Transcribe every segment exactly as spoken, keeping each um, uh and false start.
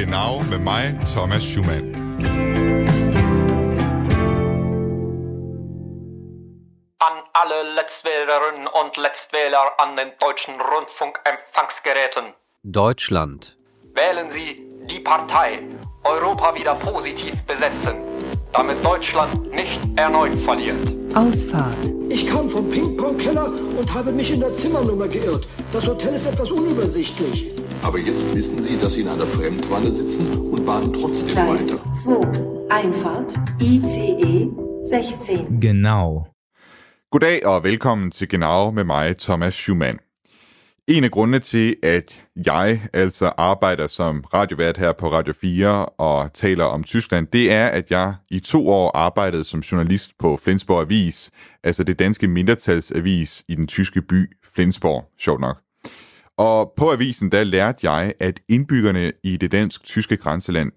Genau med mig, Thomas Schumann. An alle Letztwählerinnen und Letztwähler an den deutschen Rundfunkempfangsgeräten. Deutschland. Wählen Sie die Partei Europa wieder positiv besetzen, damit Deutschland nicht erneut verliert. Ausfahrt. Ich kam vom Ping-Pong-Keller und habe mich in der Zimmernummer geirrt. Das Hotel ist etwas unübersichtlich. Aber jetzt wissen Sie, dass Sie in einer Fremdwanne sitzen und baden trotzdem Gleis weiter. Gleis to. Einfahrt. I C E seksten. Genau. Goddag og velkommen til Genau med mig, Thomas Schumann. En af grundene til, at jeg altså arbejder som radiovært her på Radio fire og taler om Tyskland, det er, at jeg i to år arbejdede som journalist på Flensborg Avis, altså det danske mindretalsavis i den tyske by Flensborg, sjovt nok. Og på avisen, der lærte jeg, at indbyggerne i det dansk-tyske grænseland,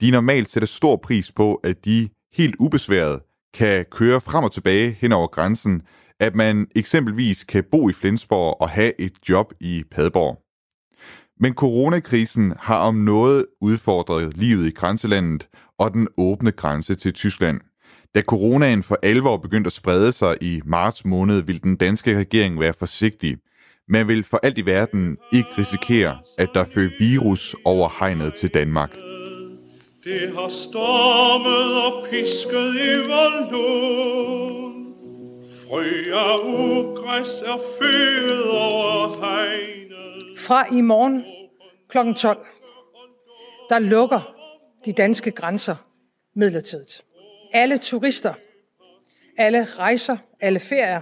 de normalt sætter stor pris på, at de helt ubesværet kan køre frem og tilbage hen over grænsen, at man eksempelvis kan bo i Flensborg og have et job i Padborg. Men coronakrisen har om noget udfordret livet i grænselandet og den åbne grænse til Tyskland. Da coronaen for alvor begyndte at sprede sig i marts måned, ville den danske regering være forsigtig. Man vil for alt i verden ikke risikere, at der fører virus over hegnet til Danmark. Det har stormet og pisket i vor lund. Fra i morgen klokken tolv, der lukker de danske grænser midlertidigt. Alle turister, alle rejser, alle ferier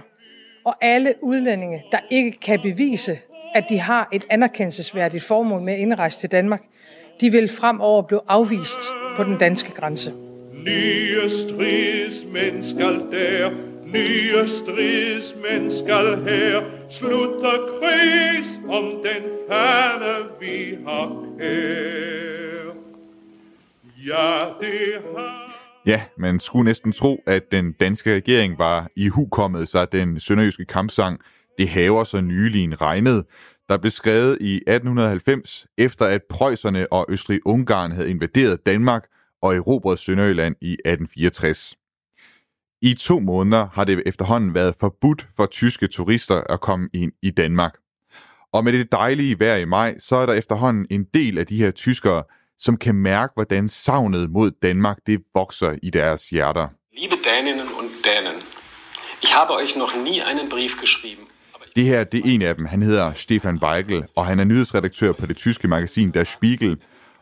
og alle udlændinge, der ikke kan bevise, at de har et anerkendelsesværdigt formål med at indrejse til Danmark, de vil fremover blive afvist på den danske grænse. Nye stridsmænd skal der. Nye stridsmænd skal her, slutter kris om den fane, vi har kær. Ja, det har... Ja, man skulle næsten tro, at den danske regering var i hukommet sig den sønderjyske kampsang "Det haver så nylig regnet", der blev skrevet i atten halvfems, efter at preusserne og Østrig-Ungarn havde invaderet Danmark og erobret Sønderjylland i atten fireogtres. I to måneder har det efterhånden været forbudt for tyske turister at komme ind i Danmark. Og med det dejlige vejr i maj, så er der efterhånden en del af de her tyskere, som kan mærke, hvordan savnet mod Danmark det vokser i deres hjerter. Liebe Däninnen und Dänen, ich habe euch noch nie einen Brief geschrieben. Det her det er en af dem. Han hedder Stefan Weichel, og han er nyhedsredaktør på det tyske magasin Der Spiegel.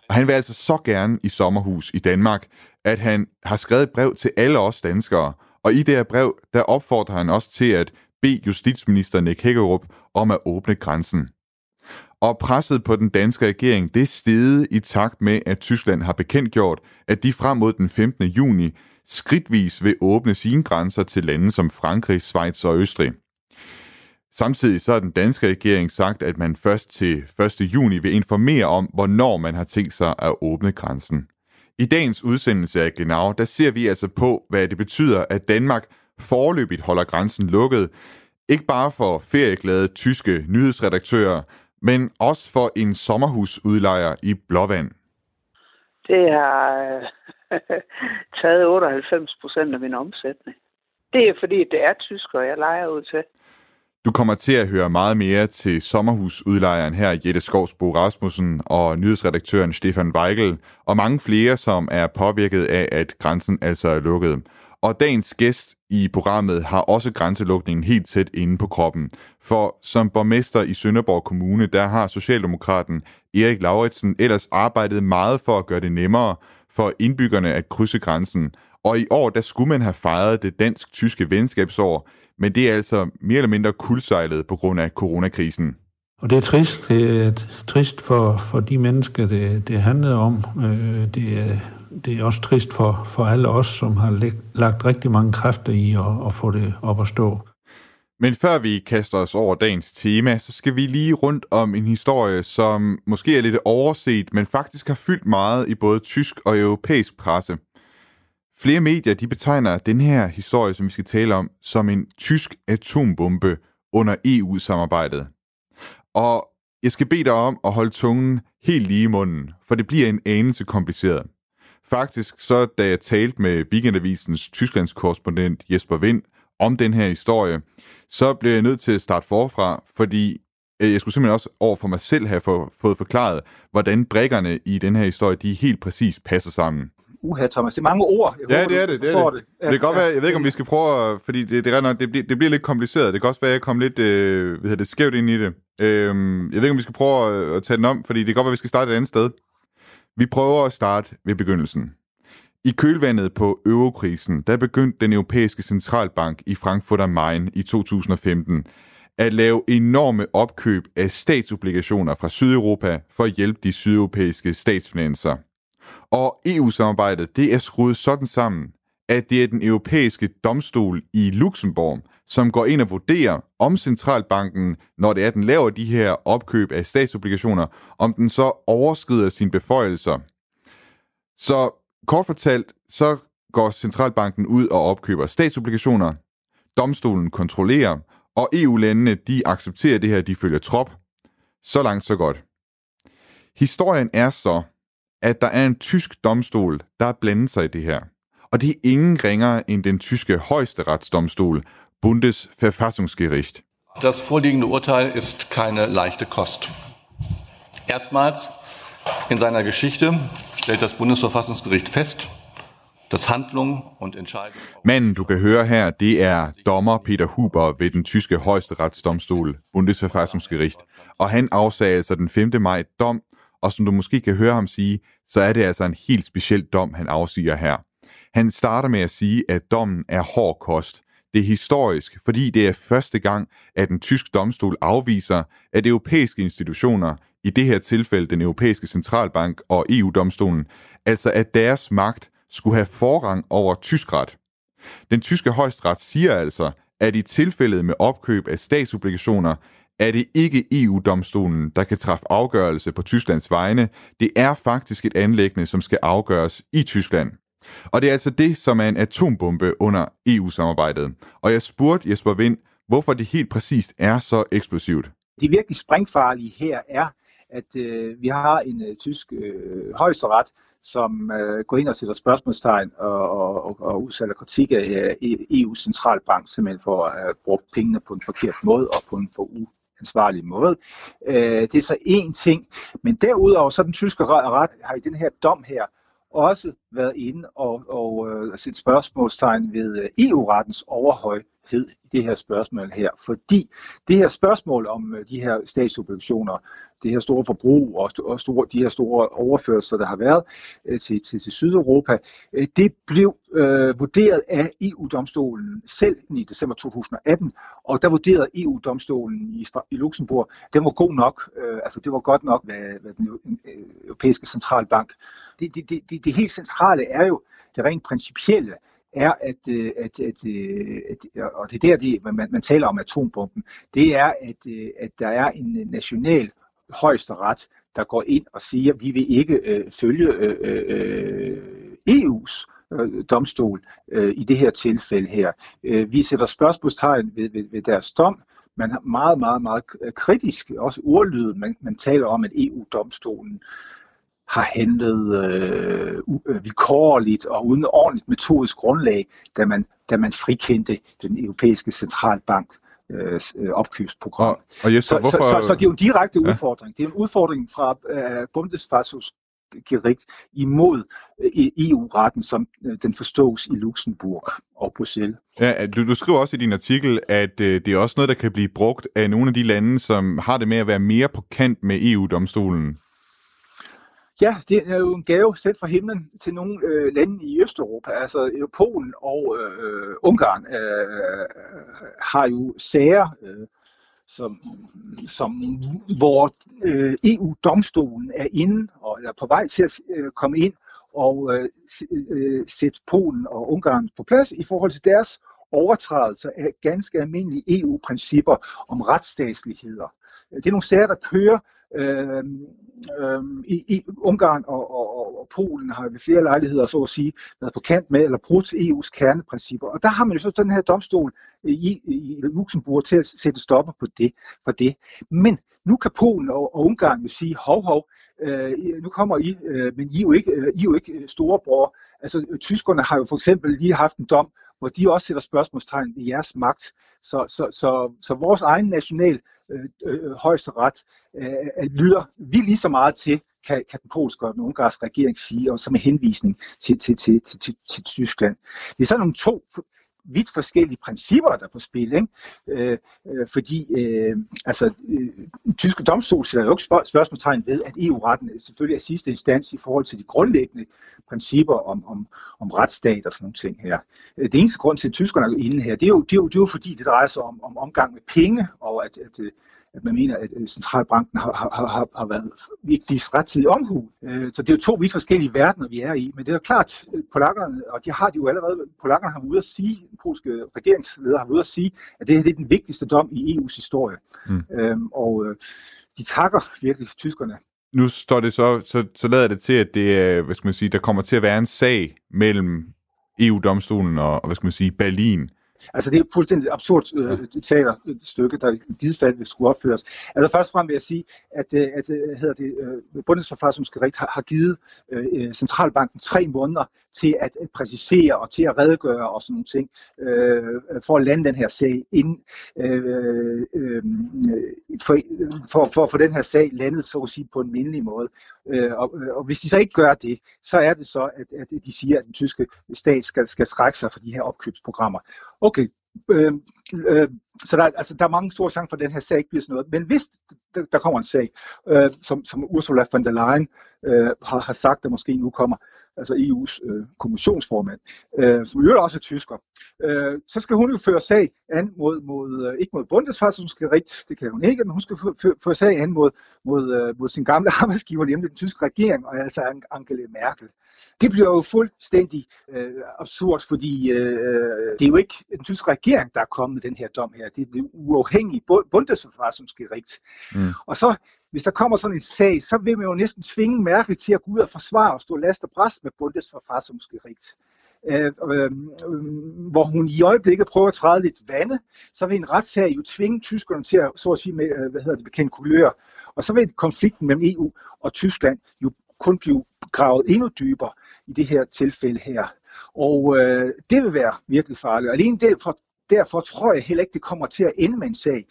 Og han vil altså så gerne i sommerhus i Danmark, at han har skrevet et brev til alle os danskere. Og i det her brev, der opfordrer han også til at bede justitsminister Nick Hækkerup om at åbne grænsen. Og presset på den danske regering, det steg i takt med, at Tyskland har bekendtgjort, at de frem mod den femtende juni skridtvis vil åbne sine grænser til lande som Frankrig, Schweiz og Østrig. Samtidig så har den danske regering sagt, at man først til første juni vil informere om, hvornår man har tænkt sig at åbne grænsen. I dagens udsendelse af Genau, der ser vi altså på, hvad det betyder, at Danmark foreløbigt holder grænsen lukket. Ikke bare for ferieglade tyske nyhedsredaktører, men også for en sommerhusudlejer i Blåvand. Det har øh, taget otteoghalvfems procent af min omsætning. Det er fordi, det er tyskere, jeg lejer ud til. Du kommer til at høre meget mere til sommerhusudlejeren her, Jette Skovs-Bo Rasmussen, og nyhedsredaktøren Stefan Weichel, og mange flere, som er påvirket af, at grænsen altså er lukket. Og dagens gæst i programmet har også grænselukningen helt tæt inde på kroppen. For som borgmester i Sønderborg Kommune, der har socialdemokraten Erik Lauritsen ellers arbejdet meget for at gøre det nemmere for indbyggerne at krydse grænsen. Og i år, der skulle man have fejret det dansk-tyske venskabsår, men det er altså mere eller mindre kuldsejlet på grund af coronakrisen. Og det er trist. Det er trist for, for de mennesker, det, det handlede om. Det er, det er også trist for, for alle os, som har lagt rigtig mange kræfter i at, at få det op at stå. Men før vi kaster os over dagens tema, så skal vi lige rundt om en historie, som måske er lidt overset, men faktisk har fyldt meget i både tysk og europæisk presse. Flere medier de betegner den her historie, som vi skal tale om, som en tysk atombombe under E U-samarbejdet. Og Jeg skal bede dig om at holde tungen helt lige i munden, for det bliver en anelse kompliceret. Faktisk så, da jeg talte med Weekendavisens Tysklandskorrespondent Jesper Vind om den her historie, så blev jeg nødt til at starte forfra, fordi jeg skulle simpelthen også over for mig selv have for, fået forklaret, hvordan brikkerne i den her historie, de helt præcis passer sammen. Uha, Thomas, det er mange ord. Jeg ja, håber, det er det. Det, er det. det. Ja, det kan godt ja, være, jeg ved ikke, om vi skal prøve, at, fordi det, det, nok, det, bliver, det bliver lidt kompliceret. Det kan også være, at jeg kom lidt øh, hvad hedder det, skævt ind i det. Øhm, jeg ved ikke, om vi skal prøve at, at tage den om, fordi det kan godt være, at vi skal starte et andet sted. Vi prøver at starte ved begyndelsen. I kølvandet på eurokrisen, der begyndte den europæiske centralbank i Frankfurt am Main i to tusind og femten at lave enorme opkøb af statsobligationer fra Sydeuropa for at hjælpe de sydeuropæiske statsfinanser. Og E U-samarbejdet, det er skruet sådan sammen, at det er den europæiske domstol i Luxembourg, som går ind og vurderer, om centralbanken, når det er, den laver de her opkøb af statsobligationer, om den så overskrider sine beføjelser. Så kort fortalt, så går centralbanken ud og opkøber statsobligationer, domstolen kontrollerer, og E U-landene, de accepterer det her, de følger trop. Så langt, så godt. Historien er så, at der er en tysk domstol, der er blandet sig i det her. Og det er ingen ringere end den tyske højesteretsdomstol, Bundesverfassungsgericht. Das vorliegende Urteil ist keine leichte Kost. Erstmals in seiner Geschichte stellt das Bundesverfassungsgericht fest, dass Handlungen und Entscheidungen... Manden, du kan høre her, det er dommer Peter Huber ved den tyske højesteretsdomstol, Bundesverfassungsgericht. Og han afsagde altså den femte maj dom, og som du måske kan høre ham sige, så er det altså en helt speciel dom, han afsiger her. Han starter med at sige, at dommen er hård kost. Det er historisk, fordi det er første gang, at en tysk domstol afviser, at europæiske institutioner, i det her tilfælde den europæiske centralbank og E U-domstolen, altså at deres magt skulle have forrang over tysk ret. Den tyske højesteret siger altså, at i tilfældet med opkøb af statsobligationer, er det ikke E U-domstolen, der kan træffe afgørelse på Tysklands vegne. Det er faktisk et anliggende, som skal afgøres i Tyskland. Og det er altså det, som er en atombombe under E U-samarbejdet. Og jeg spurgte Jesper Vind, hvorfor det helt præcist er så eksplosivt. Det virkelig sprængfarlige her er, at øh, vi har en øh, tysk øh, højesteret, som øh, går ind og sætter spørgsmålstegn og, og, og udsætter kritik af øh, E U's centralbank, simpelthen for at have brugt pengene på en forkert måde og på en for u. ansvarlig måde. Det er så én ting, men derudover så den tyske ret har i den her dom her også været inde og, og, og sætte spørgsmålstegn ved E U-rettens overhøjhed i det her spørgsmål her, fordi det her spørgsmål om de her statsobligationer, det her store forbrug og, og store, de her store overførsler, der har været til, til, til Sydeuropa, det blev øh, vurderet af E U-domstolen selv i december to tusind og atten, og der vurderede E U-domstolen i, i Luxembourg, den var god nok, øh, altså det var godt nok, hvad, hvad den europæiske centralbank. Det, det, det, det, det helt centrale er jo det rent principielle, er, at, at, at, at, og det er der, det, man, man taler om atombomben, det er, at, at der er en national højesteret, der går ind og siger, at vi vil ikke øh, følge øh, E U's øh, domstol øh, i det her tilfælde her. Øh, vi sætter spørgsmålstegn ved, ved, ved deres dom. Man er meget, meget, meget kritisk, også ordlyden, man, man taler om, at E U-domstolen har handlet øh, vilkårligt og uden ordentligt metodisk grundlag, da man, da man frikendte den europæiske centralbank øh, opkøbsprogram. Og, og Jesper, så, hvorfor... så, så, så det er jo en direkte ja. udfordring. Det er en udfordring fra øh, Bundesverfassungsgericht imod øh, E U-retten, som øh, den forstås i Luxembourg og Bruxelles. Ja, du, du skriver også i din artikel, at øh, det er også noget, der kan blive brugt af nogle af de lande, som har det med at være mere på kant med E U-domstolen. Ja, det er jo en gave sendt fra himlen til nogle øh, lande i Østeuropa. Altså Polen og øh, Ungarn øh, har jo sager, øh, som, som, hvor øh, E U-domstolen er inde og er på vej til at øh, komme ind og øh, øh, sætte Polen og Ungarn på plads i forhold til deres overtrædelser af ganske almindelige E U-principper om retsstatsligheder. Det er nogle sager, der kører Øh, øh, i, i Ungarn og, og, og Polen har ved flere lejligheder så at sige været på kant med eller brudt E U's kerneprincipper. Og der har man jo så den her domstol i, i Luxembourg til at sætte stopper på det, for det. Men nu kan Polen og, og Ungarn jo sige, hov, hov, øh, nu kommer I, øh, men I er jo ikke, øh, I er jo ikke storebror. Altså tyskerne har jo for eksempel lige haft en dom, hvor de også sætter spørgsmålstegn ved jeres magt. Så, så, så, så vores egen national øh, øh, højesteret øh, lytter vi lige så meget til, kan, kan den polske og den ungarske regering sige, og som en henvisning til, til, til, til, til, til Tyskland. Det er sådan nogle to vidt forskellige principper, der er på spil, ikke? Øh, øh, fordi øh, altså, øh, tyske domstol sætter jo ikke spørg- spørgsmålstegn ved, at E U-retten selvfølgelig er sidste instans i forhold til de grundlæggende principper om, om, om retsstat og sådan nogle ting her. Det eneste grund til, at tyskerne er inde her, det er jo, det er jo, det er jo fordi, det drejer sig om, om omgang med penge, og at, at at man mener, at centralbanken har, har, har, har været vigtigst rettidig omhu. Så det er jo to vidt forskellige verdener, vi er i. Men det er jo klart, polakkerne, og de har de jo allerede, polakkerne har været ude at sige, den polske regeringsleder har været ude at sige, at det her det er den vigtigste dom i E U's historie. Mm. Øhm, og de takker virkelig tyskerne. Nu står det så, så, så lader det til, at det, hvad skal man sige, der kommer til at være en sag mellem E U-domstolen og, hvad skal man sige, Berlin. Altså det er et fuldstændig absurd øh, teaterstykke, der i givet fald vil skulle opføres. Altså først og fremmest vil jeg sige, at, at, at hedder det, øh, Bundesverfassungsgericht har, har givet øh, centralbanken tre måneder til at, at præcisere og til at redegøre og sådan nogle ting, øh, for at lande den her sag inden, øh, øh, for, for, for at få den her sag landet, så at sige, på en mindelig måde. Øh, og, og hvis de så ikke gør det, så er det så, at, at de siger, at den tyske stat skal, skal strække sig for de her opkøbsprogrammer. Okay, øh, øh, så der, altså, der er mange store chancer for, at den her sag ikke bliver sådan noget. Men hvis der, der kommer en sag, øh, som, som Ursula von der Leyen øh, har, har sagt, der måske nu kommer, altså E U's øh, kommissionsformand, øh, som jo også er tysker, øh, så skal hun jo føre sag an mod, mod øh, ikke mod Bundesverfassungsgericht, det kan hun ikke, men hun skal føre, føre sag an mod, mod, øh, mod sin gamle arbejdsgiver, nemlig den tyske regering, og altså Angela Merkel. Det bliver jo fuldstændig øh, absurd, fordi øh, det er jo ikke den tyske regering, der er kommet med den her dom her. Det er det uafhængige Bundesverfassungsgericht. Mm. Og så hvis der kommer sådan en sag, så vil man jo næsten tvinge Merkel til at gå ud og forsvare og stå last og brast med Bundesverfassungsgericht. Øh, øh, hvor hun i øjeblikket prøver at træde lidt vande, så vil en retssag jo tvinge tyskerne til at, så at sige, med, hvad hedder det, bekende kulør. Og så vil konflikten mellem E U og Tyskland jo kun blive gravet endnu dybere i det her tilfælde her. Og øh, det vil være virkelig farligt. Alene derfor, derfor tror jeg heller ikke, det kommer til at ende med en sag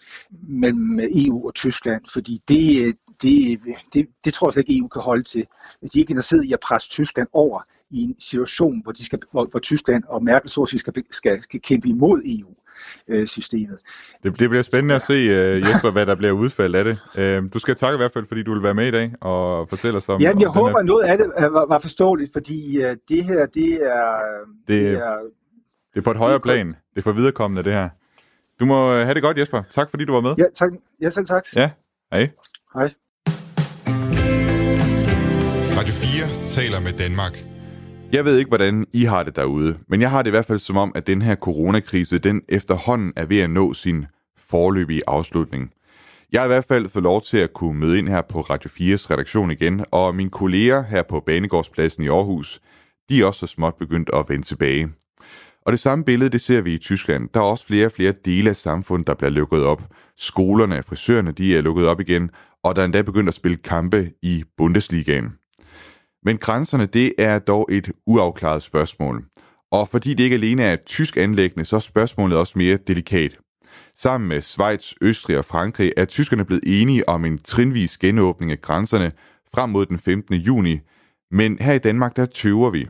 mellem E U og Tyskland, fordi det, det, det, det tror jeg ikke, E U kan holde til. De er ikke interesseret i at presse Tyskland over i en situation, hvor, de skal, hvor, hvor Tyskland og Merkel så skal, skal, skal kæmpe imod E U. Systemet. Det, det bliver spændende at se, uh, Jesper, hvad der bliver udfaldet af det. Uh, du skal takke i hvert fald, fordi du vil være med i dag og fortælle os om... Ja, jeg om håber, at noget af det var, var forståeligt, fordi uh, det her, det er... Det, det, er, det er på et højere plan. Det er for viderekommende, det her. Du må have det godt, Jesper. Tak, fordi du var med. Ja, tak. Ja selv tak. Ja, hej. Hej. Radio fire taler med Danmark. Jeg ved ikke, hvordan I har det derude, men jeg har det i hvert fald som om, at den her coronakrise, den efterhånden er ved at nå sin foreløbige afslutning. Jeg har i hvert fald fået lov til at kunne møde ind her på Radio fires redaktion igen, og mine kolleger her på Banegårdspladsen i Aarhus, de er også så småt begyndt at vende tilbage. Og det samme billede, det ser vi i Tyskland. Der er også flere og flere dele af samfundet, der bliver lukket op. Skolerne og frisørerne, de er lukket op igen, og der er endda begyndt at spille kampe i Bundesligaen. Men grænserne, det er dog et uafklaret spørgsmål. Og fordi det ikke alene er et tysk anliggende, så er spørgsmålet også mere delikat. Sammen med Schweiz, Østrig og Frankrig er tyskerne blevet enige om en trinvis genåbning af grænserne frem mod den femtende juni. Men her i Danmark, der tøver vi.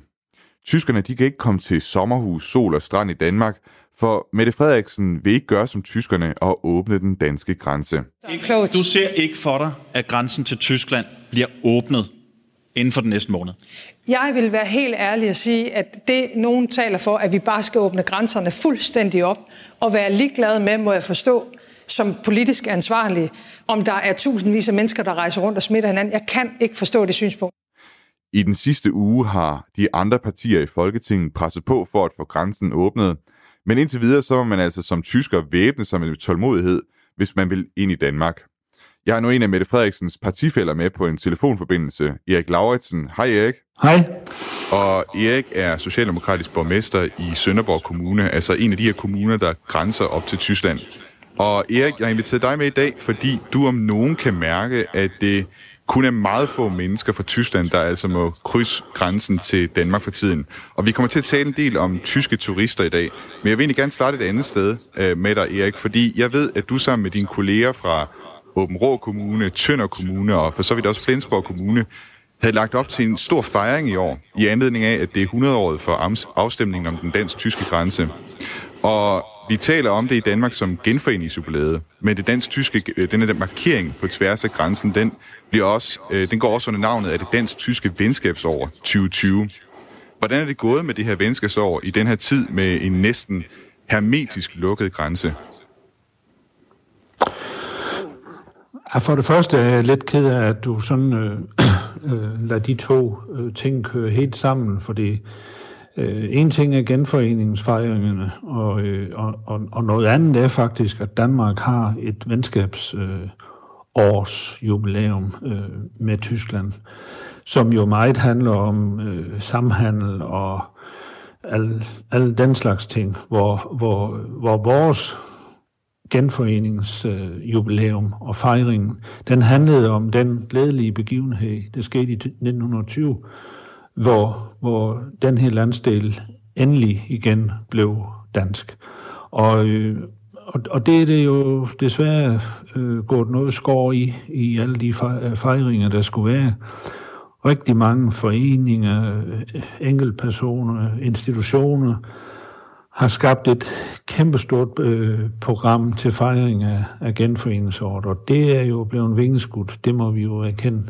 Tyskerne, de kan ikke komme til sommerhus, sol og strand i Danmark, for Mette Frederiksen vil ikke gøre som tyskerne og åbne den danske grænse. Du ser ikke for dig, at grænsen til Tyskland bliver åbnet inden for den næste måned? Jeg vil være helt ærlig og sige, at det nogen taler for, at vi bare skal åbne grænserne fuldstændig op og være ligeglade med, må jeg forstå, som politisk ansvarlige, om der er tusindvis af mennesker, der rejser rundt og smitter hinanden. Jeg kan ikke forstå det synspunkt. I den sidste uge har de andre partier i Folketinget presset på for at få grænsen åbnet, men indtil videre så må man altså som tysker væbne sig med tålmodighed, hvis man vil ind i Danmark. Jeg har nu en af Mette Frederiksens partifæller med på en telefonforbindelse. Erik Lauritsen. Hej Erik. Hej. Og Erik er socialdemokratisk borgmester i Sønderborg Kommune, altså en af de her kommuner, der grænser op til Tyskland. Og Erik, jeg har inviteret dig med i dag, fordi du om nogen kan mærke, at det kun er meget få mennesker fra Tyskland, der altså må krydse grænsen til Danmark for tiden. Og vi kommer til at tale en del om tyske turister i dag. Men jeg vil egentlig gerne starte et andet sted med dig, Erik, fordi jeg ved, at du sammen med dine kolleger fra Åbenrå Kommune, Tønder Kommune og for så vidt også Flensborg Kommune, havde lagt op til en stor fejring i år, i anledning af, at det er hundrede-året for afstemningen om den dansk-tyske grænse. Og vi taler om det i Danmark som genforeningsjubilæet, men det dansk-tyske, denne der markering på tværs af grænsen, den, bliver også, den går også under navnet af det dansk-tyske venskabsår tyve tyve. Hvordan er det gået med det her venskabsår i den her tid med en næsten hermetisk lukket grænse? For det første er jeg lidt ked af, at du sådan øh, øh, lader de to øh, ting køre helt sammen, fordi øh, en ting er genforeningsfejringerne, og, øh, og, og, og noget andet er faktisk, at Danmark har et venskabsårsjubilæum øh, øh, med Tyskland, som jo meget handler om øh, samhandel og al, al den slags ting, hvor, hvor, hvor vores genforeningsjubilæum og fejringen, den handlede om den glædelige begivenhed, der skete i nitten tyve, hvor, hvor den her landsdel endelig igen blev dansk. Og, og, og det er det jo desværre øh, gået noget skår i, i alle de fejringer, der skulle være. Rigtig mange foreninger, enkeltpersoner, institutioner, har skabt et kæmpestort øh, program til fejring af, af genforeningsåret, og det er jo blevet vingeskudt, det må vi jo erkende.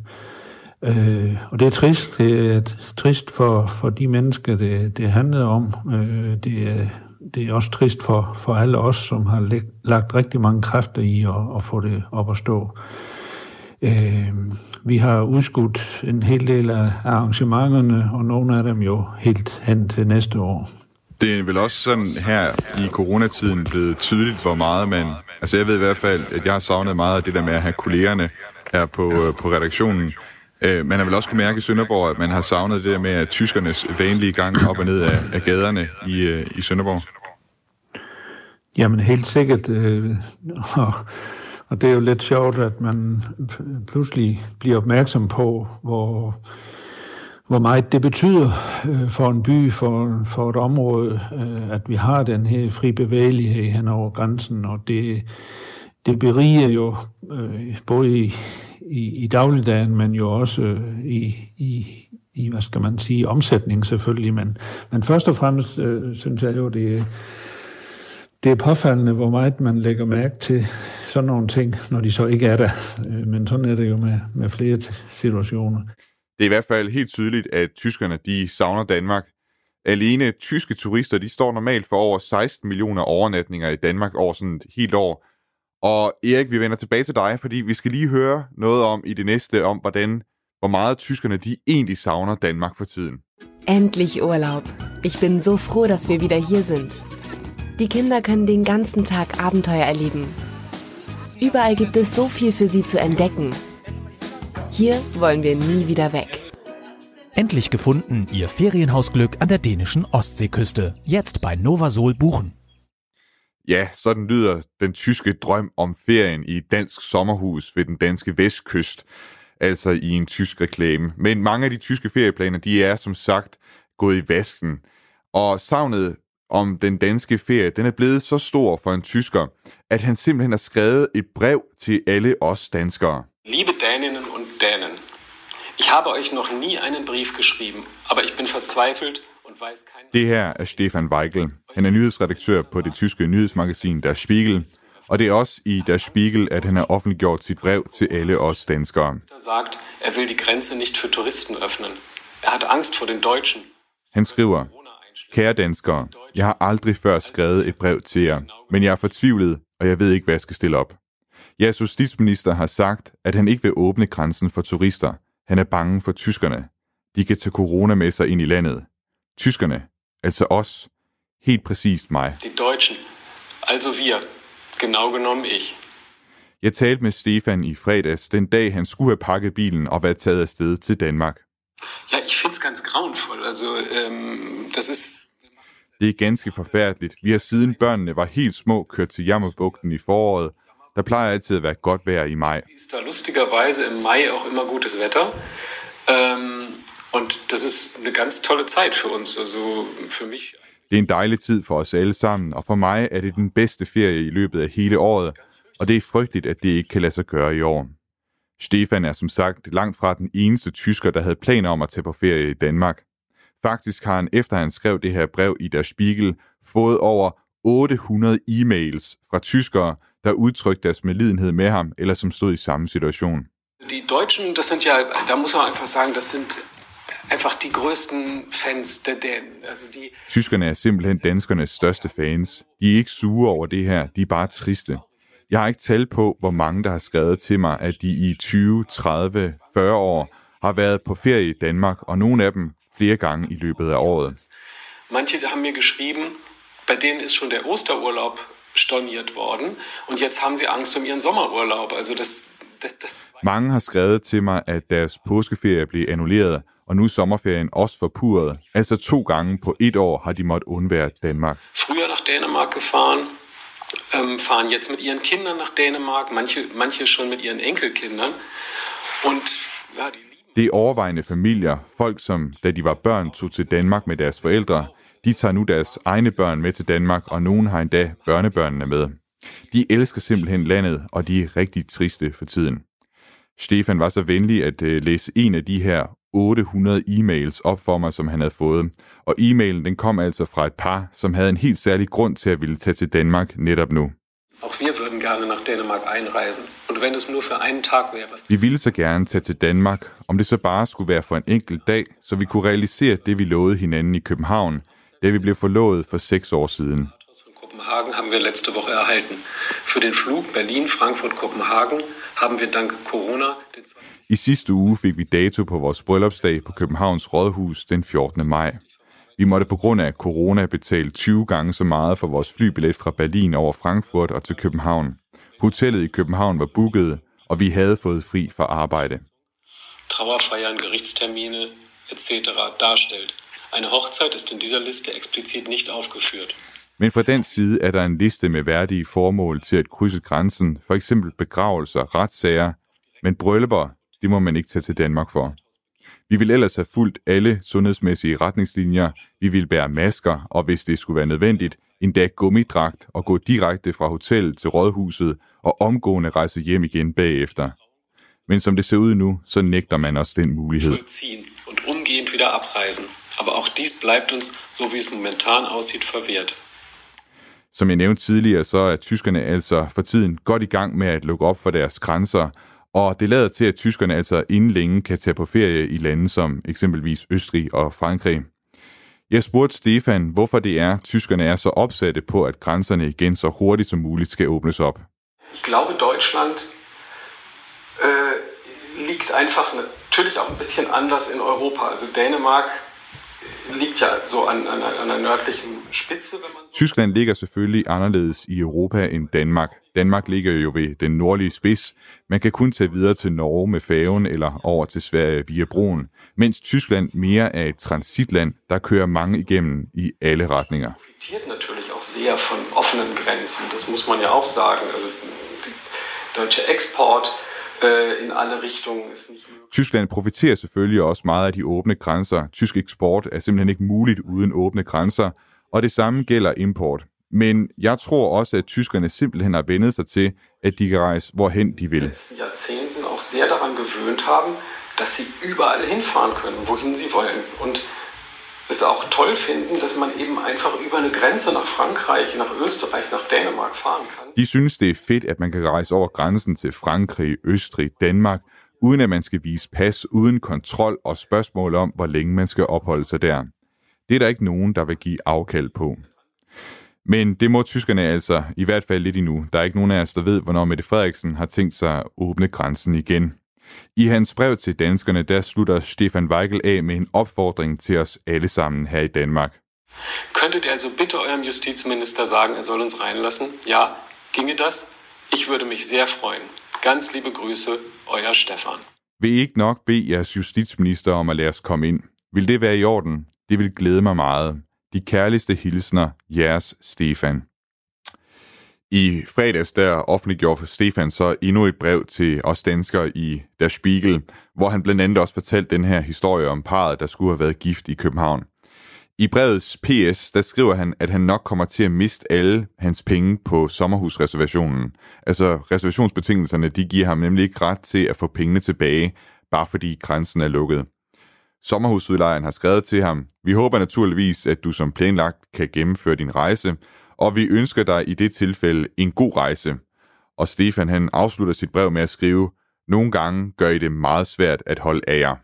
Øh, og det er trist, det er trist for, for de mennesker, det, det handlede om. Øh, det, er, det er også trist for, for alle os, som har læg, lagt rigtig mange kræfter i at, at få det op at stå. Øh, vi har udskudt en hel del af arrangementerne, og nogle af dem jo helt hen til næste år. Det er vel også sådan her i coronatiden blevet tydeligt, hvor meget man... Altså jeg ved i hvert fald, at jeg har savnet meget af det der med at have kollegerne her på, på redaktionen. Øh, man har vel også kunne mærke i Sønderborg, at man har savnet det der med at tyskernes vanlige gang op og ned af, af gaderne i, i Sønderborg. Jamen helt sikkert. Øh, og, og det er jo lidt sjovt, at man pludselig bliver opmærksom på, hvor... hvor meget det betyder øh, for en by, for, for et område, øh, at vi har den her fri bevægelighed hen over grænsen, og det, det beriger jo øh, både i, i, i dagligdagen, men jo også øh, i, i, i, hvad skal man sige, omsætning selvfølgelig, men, men først og fremmest øh, synes jeg jo, det, det er påfaldende, hvor meget man lægger mærke til sådan nogle ting, når de så ikke er der, øh, men sådan er det jo med, med flere situationer. Det er i hvert fald helt tydeligt, at tyskerne de savner Danmark. Alene tyske turister de står normalt for over seksten millioner overnatninger i Danmark over sådan et helt år. Og Erik, vi vender tilbage til dig, fordi vi skal lige høre noget om i det næste, om hvordan, hvor meget tyskerne de egentlig savner Danmark for tiden. Endlich Urlaub. Ich bin so froh, dass wir wieder hier sind. Die Kinder können den ganzen Tag Abenteuer erleben. Überall gibt es so viel für sie zu entdecken. Hier wollen wir nie wieder weg. Endlich gefunden, Ihr Ferienhausglück an der dänischen Ostseeküste. Jetzt bei Novasol buchen. Ja, sådan lyder den tyske drøm om ferien i et dansk sommerhus ved den danske vestkyst, altså i en tysk reklame. Men mange af de tyske ferieplaner, de er som sagt gået i vasken. Og savnet om den danske ferie, den er blevet så stor for en tysker, at han simpelthen har skrevet et brev til alle os danskere. Liebe Däninnen und Dänen, ich habe euch noch nie einen Brief geschrieben, aber ich bin verzweifelt und weiß kein... Det her er Stefan Weichel. Han er nyhedsredaktør på det tyske nyhedsmagasin Der Spiegel, og det er også i Der Spiegel, at han har offentliggjort sit brev til alle os danskere. ...der sagt, er vil die Grenze nicht für Touristen öffnen. Er hat Angst vor den Deutschen. Han skriver, kære danskere, jeg har aldrig før skrevet et brev til jer, men jeg er fortvivlet, og jeg ved ikke, hvad jeg skal stille op. Jeres justitsminister har sagt, at han ikke vil åbne grænsen for turister. Han er bange for tyskerne. De kan tage corona med sig ind i landet. Tyskerne, altså os. Helt præcist mig. Die Deutschen, also wir. Genau genommen ich. Jeg talte med Stefan i fredags, den dag han skulle have pakket bilen og været taget afsted til Danmark. Ja, ich find's ganz grauenvoll. Also, ähm, das ist... Det er ganske forfærdeligt. Vi har siden børnene var helt små kørt til Jammerbugten i foråret. Der plejer altid at være godt vejr i maj. Der er lustigerweise im Mai auch immer gutes Wetter. Ähm, und das ist eine ganz tolle Zeit für uns, also für mich. Det er en dejlig tid for os alle sammen, og for mig er det den bedste ferie i løbet af hele året, og det er frygteligt, at det ikke kan lade sig gøre i år. Stefan er som sagt langt fra den eneste tysker, der havde planer om at tage på ferie i Danmark. Faktisk har han, efter han skrev det her brev i Der Spiegel, fået over otte hundrede e-mails fra tyskere, der udtrykte deres medlidenhed med ham, eller som stod i samme situation. De deutschen, das sind ja, da muss man einfach sagen, das sind einfach die größten fans der den, altså de... Tyskerne er simpelthen danskernes største fans. De er ikke sure over det her, de er bare triste. Jeg har ikke tal på, hvor mange der har skrevet til mig, at de i tyve, tredive, fyrre år har været på ferie i Danmark, og nogle af dem flere gange i løbet af året. Manche haben mir geschrieben, bei denen ist schon der Osterurlaub storniert worden, und jetzt haben sie Angst um ihren Sommerurlaub. Also das, das, das... Mange har skrevet til mig, at deres påskeferie blev annulleret, og nu er sommerferien også forpurret. Altså to gange på et år har de måttet undvære Danmark. Früher nach Dänemark gefahren, ähm, fahren jetzt mit ihren Kindern nach Dänemark, manche, manche schon mit ihren Enkelkindern. Und ja, die... Det er overvejende familier, folk som, da de var børn, tog til Danmark med deres forældre. De tager nu deres egne børn med til Danmark, og nogen har endda børnebørnene med. De elsker simpelthen landet, og de er rigtig triste for tiden. Stefan var så venlig at læse en af de her otte hundrede e-mails op for mig, som han havde fået. Og e-mailen den kom altså fra et par, som havde en helt særlig grund til at ville tage til Danmark netop nu. Auch wir würden gerne nach Dänemark einreisen. Und wenn es nur für einen Tag wäre. Vi ville så gerne tage til Danmark, om det så bare skulle være for en enkelt dag, så vi kunne realisere det, vi lovede hinanden i København, da vi blev forlovet for seks år siden. Kopenhagen haben wir letzte Woche erhalten. Für den Flug Berlin, Frankfurt, Kopenhagen haben wir dank Corona. I sidste uge fik vi dato på vores bryllupsdag på Københavns Rådhus den fjortende maj. Vi måtte på grund af corona betale tyve gange så meget for vores flybillet fra Berlin over Frankfurt og til København. Hotellet i København var booket, og vi havde fået fri fra arbejde. Trauerfeiern, Gerichtstermine et cetera darstellt. Eine Hochzeit ist in dieser Liste explizit nicht aufgeführt. Men fra den side er der en liste med værdige formål til at krydse grænsen, for eksempel begravelser, retssager, men bryllupper, det må man ikke tage til Danmark for. Vi vil ellers have fulgt alle sundhedsmæssige retningslinjer, vi vil bære masker, og hvis det skulle være nødvendigt, endda gummidragt og gå direkte fra hotellet til rådhuset og omgående rejse hjem igen bagefter. Men som det ser ud nu, så nægter man også den mulighed. Und umgehend wieder abreisen. Aber auch dies bleibt uns, so wie es momentan aussieht, verwehrt. Som jeg nævnte tidligere, så er tyskerne altså for tiden godt i gang med at lukke op for deres grænser, og det lader til, at tyskerne altså inden længe kan tage på ferie i lande som eksempelvis Østrig og Frankrig. Jeg spurgte Stefan, hvorfor det er, tyskerne er så opsatte på, at grænserne igen så hurtigt som muligt skal åbnes op. Jeg tror, at Deutschland øh, liegt einfach natürlich auch ein bisschen anders in Europa. Altså Danmark liegt ja so an, an, an der nördlichen Spitze. Wenn man... Tyskland ligger selvfølgelig anderledes i Europa end Danmark. Danmark ligger jo ved den nordlige spids. Man kan kun tage videre til Norge med færgen eller over til Sverige via broen, mens Tyskland mere er et transitland, der kører mange igennem i alle retninger. Det profiterer naturligvis også sehr von offenen Grenzen, das muss man ja auch sagen. Also, deutsche Export in alle Richtungen ist nicht möglich. Tyskland profiterer selvfølgelig også meget af de åbne grænser. Tysk eksport er simpelthen ikke muligt uden åbne grænser, og det samme gælder import. Men jeg tror også, at tyskerne simpelthen har vendet sig til, at de kan rejse hvorhen de vil. Jahrzehnten auch sehr daran gewöhnt haben, dass sie überall hinfahren können, wohin sie wollen. Und es auch toll finden, dass man eben einfach über eine Grenze nach Frankreich, nach Österreich, nach Dänemark fahren kann. De synes, det er fedt, at man kan rejse over grænsen til Frankrig, Østrig, Danmark, uden at man skal vise pas, uden kontrol og spørgsmål om, hvor længe man skal opholde sig der. Det er der ikke nogen, der vil give afkald på. Men det må tyskerne altså, i hvert fald lidt endnu. Der er ikke nogen af os, der ved, hvornår Mette Frederiksen har tænkt sig at åbne grænsen igen. I hans brev til danskerne, der slutter Stefan Weichel af med en opfordring til os alle sammen her i Danmark. Könntet ihr also bitte eurem Justizminister sagen, er soll uns reinlassen? Ja, ginge das? Ich würde mich sehr freuen. Ganz liebe Grüße, euer Stefan. Vil I ikke nok bede jeres justitsminister om at lade os komme ind? Vil det være i orden? Det vil glæde mig meget. De kærligste hilsner, jeres Stefan. I fredags der offentliggjorde Stefan så endnu et brev til os danskere i Der Spiegel, hvor han blandt andet også fortalte den her historie om parret, der skulle have været gift i København. I brevets P S, der skriver han, at han nok kommer til at miste alle hans penge på sommerhusreservationen. Altså reservationsbetingelserne, de giver ham nemlig ikke ret til at få pengene tilbage, bare fordi grænsen er lukket. Sommerhusudlejeren har skrevet til ham, vi håber naturligvis, at du som planlagt kan gennemføre din rejse, og vi ønsker dig i det tilfælde en god rejse. Og Stefan han afslutter sit brev med at skrive, nogle gange gør I det meget svært at holde af jer.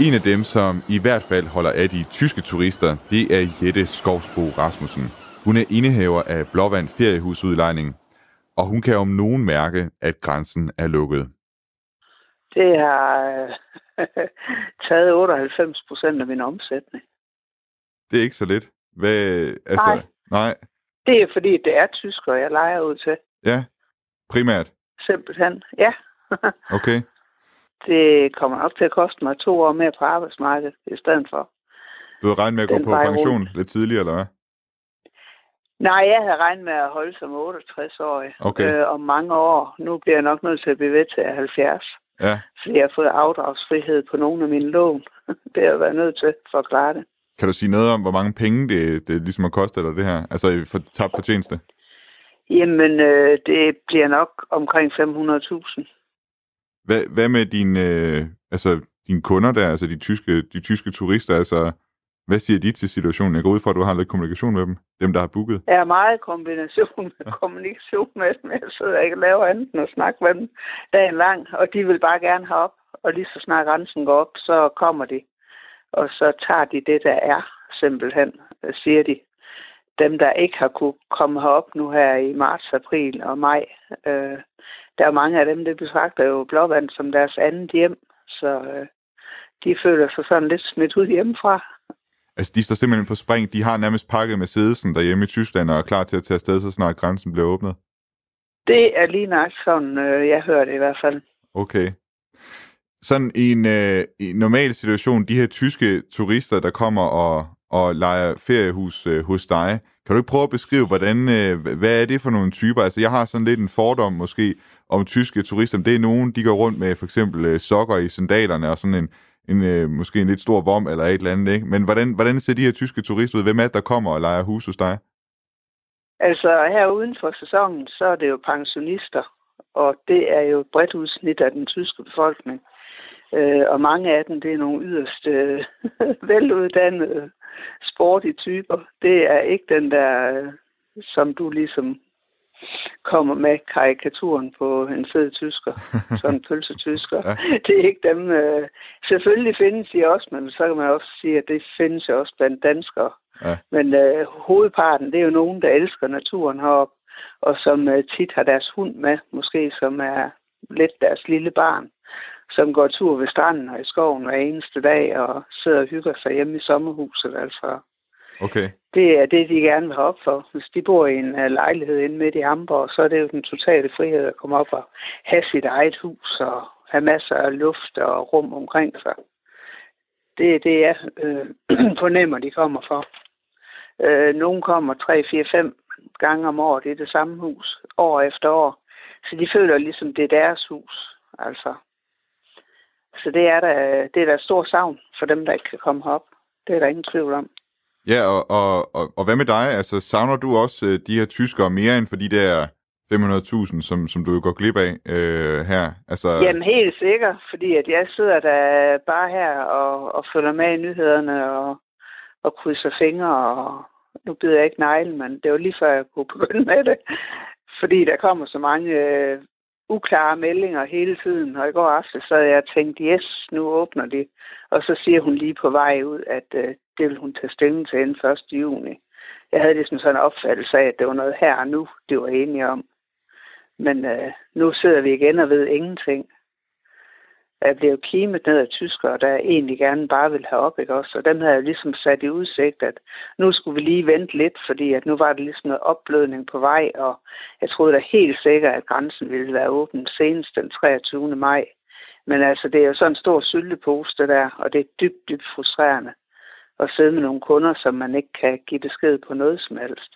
En af dem, som i hvert fald holder af de tyske turister, det er Jette Skovs-Bo Rasmussen. Hun er indehaver af Blåvand Feriehusudlejning, og hun kan om nogen mærke, at grænsen er lukket. Det har øh, taget otteoghalvfems procent af min omsætning. Det er ikke så lidt. Hvad, altså, nej. nej. Det er fordi, det er tyskere, jeg leger ud til. Ja, primært? Simpelthen, ja. Okay. Det kommer nok til at koste mig to år mere på arbejdsmarkedet i stedet for. Du havde regnet med at gå på pension rundt lidt tidligere, eller hvad? Nej, jeg havde regnet med at holde som otteogtres-årig okay. øh, om mange år. Nu bliver jeg nok nødt til at blive ved til halvfjerds. Ja. Fordi jeg har fået afdragsfrihed på nogle af mine lån. Det har jeg været nødt til for at klare det. Kan du sige noget om, hvor mange penge det, det ligesom har kostet dig det her? Altså for tabt fortjeneste? Jamen, øh, det bliver nok omkring fem hundrede tusind. Hvad, hvad med din, øh, altså, dine kunder der, altså de tyske, de tyske turister? Altså, hvad siger de til situationen? Jeg går ud fra, at du har lidt kommunikation med dem, dem der har booket. Jeg har meget kombination med kommunikation med dem. Jeg sidder ikke og laver andet end at snakke med dem dagen lang, og de vil bare gerne have op. Og lige så snart grænsen går op, så kommer de, og så tager de det, der er, simpelthen, siger de. Dem, der ikke har kunne komme herop nu her i marts, april og maj, øh, der er mange af dem, der betragter jo Blåvand som deres andet hjem, så øh, de føler sig sådan lidt smidt ud hjemmefra. Altså, de står simpelthen på spring. De har nærmest pakket Mercedesen derhjemme i Tyskland og er klar til at tage afsted, så snart grænsen bliver åbnet. Det er lige nok sådan, øh, jeg hører det i hvert fald. Okay. Sådan en, øh, en normal situation, de her tyske turister, der kommer og, og leger feriehus øh, hos dig, kan du ikke prøve at beskrive, hvordan, øh, hvad er det for nogle typer? Altså, jeg har sådan lidt en fordom måske om tyske turister. Det er nogen, de går rundt med for eksempel øh, sokker i sandalerne og sådan en En, øh, måske en lidt stor vom eller et eller andet, ikke? Men hvordan, hvordan ser de her tyske turister ud? Hvem er det, der kommer og leger hus hos dig? Altså, her uden for sæsonen, så er det jo pensionister, og det er jo et bredt udsnit af den tyske befolkning. Øh, og mange af dem, det er nogle yderst øh, veluddannede, sportige typer. Det er ikke den der, øh, som du ligesom kommer med karikaturen på en fed tysker, sådan en pølsetysker. Ja. Det er ikke dem. Øh... Selvfølgelig findes de også, men så kan man også sige, at det findes også blandt danskere. Ja. Men øh, hovedparten, det er jo nogen, der elsker naturen heroppe, og som øh, tit har deres hund med, måske som er lidt deres lille barn, som går tur ved stranden og i skoven hver eneste dag, og sidder og hygger sig hjemme i sommerhuset, altså. Okay. Det er det, de gerne vil have op for. Hvis de bor i en lejlighed inde midt i Hamborg, så er det jo den totale frihed at komme op og have sit eget hus og have masser af luft og rum omkring sig. Det er det, jeg øh, fornemmer, de kommer for. Øh, Nogle kommer tre, fire, fem gange om året i det samme hus, år efter år. Så de føler ligesom, det er deres hus, altså. Så det er der, det er der stor savn for dem, der ikke kan komme herop. Det er der ingen tvivl om. Ja, og, og, og, og hvad med dig? Altså, savner du også øh, de her tyskere mere end for de der fem hundrede tusind, som, som du jo går glip af øh, her? Altså... Jamen, helt sikkert, fordi at jeg sidder der bare her og, og følger med i nyhederne og, og krydser fingre, og nu bider jeg ikke neglen, men det var lige før jeg kunne begynde med det, fordi der kommer så mange øh, uklare meldinger hele tiden, og i går aften sad jeg og tænkte, yes, nu åbner de, og så siger hun lige på vej ud, at øh, det ville hun tage stilling til inden første juni. Jeg havde ligesom sådan en opfattelse af, at det var noget her og nu, det var enige om. Men øh, nu sidder vi igen og ved ingenting. er blevet kimet ned af tyskere, der egentlig gerne bare ville have op, ikke også? Og dem havde jo ligesom sat i udsigt, at nu skulle vi lige vente lidt, fordi at nu var det ligesom noget opblødning på vej, og jeg troede da helt sikkert, at grænsen ville være åben senest den treogtyvende maj. Men altså, det er jo sådan en stor syltepose, det der, og det er dybt, dybt frustrerende at sidde med nogle kunder, som man ikke kan give besked på noget som helst.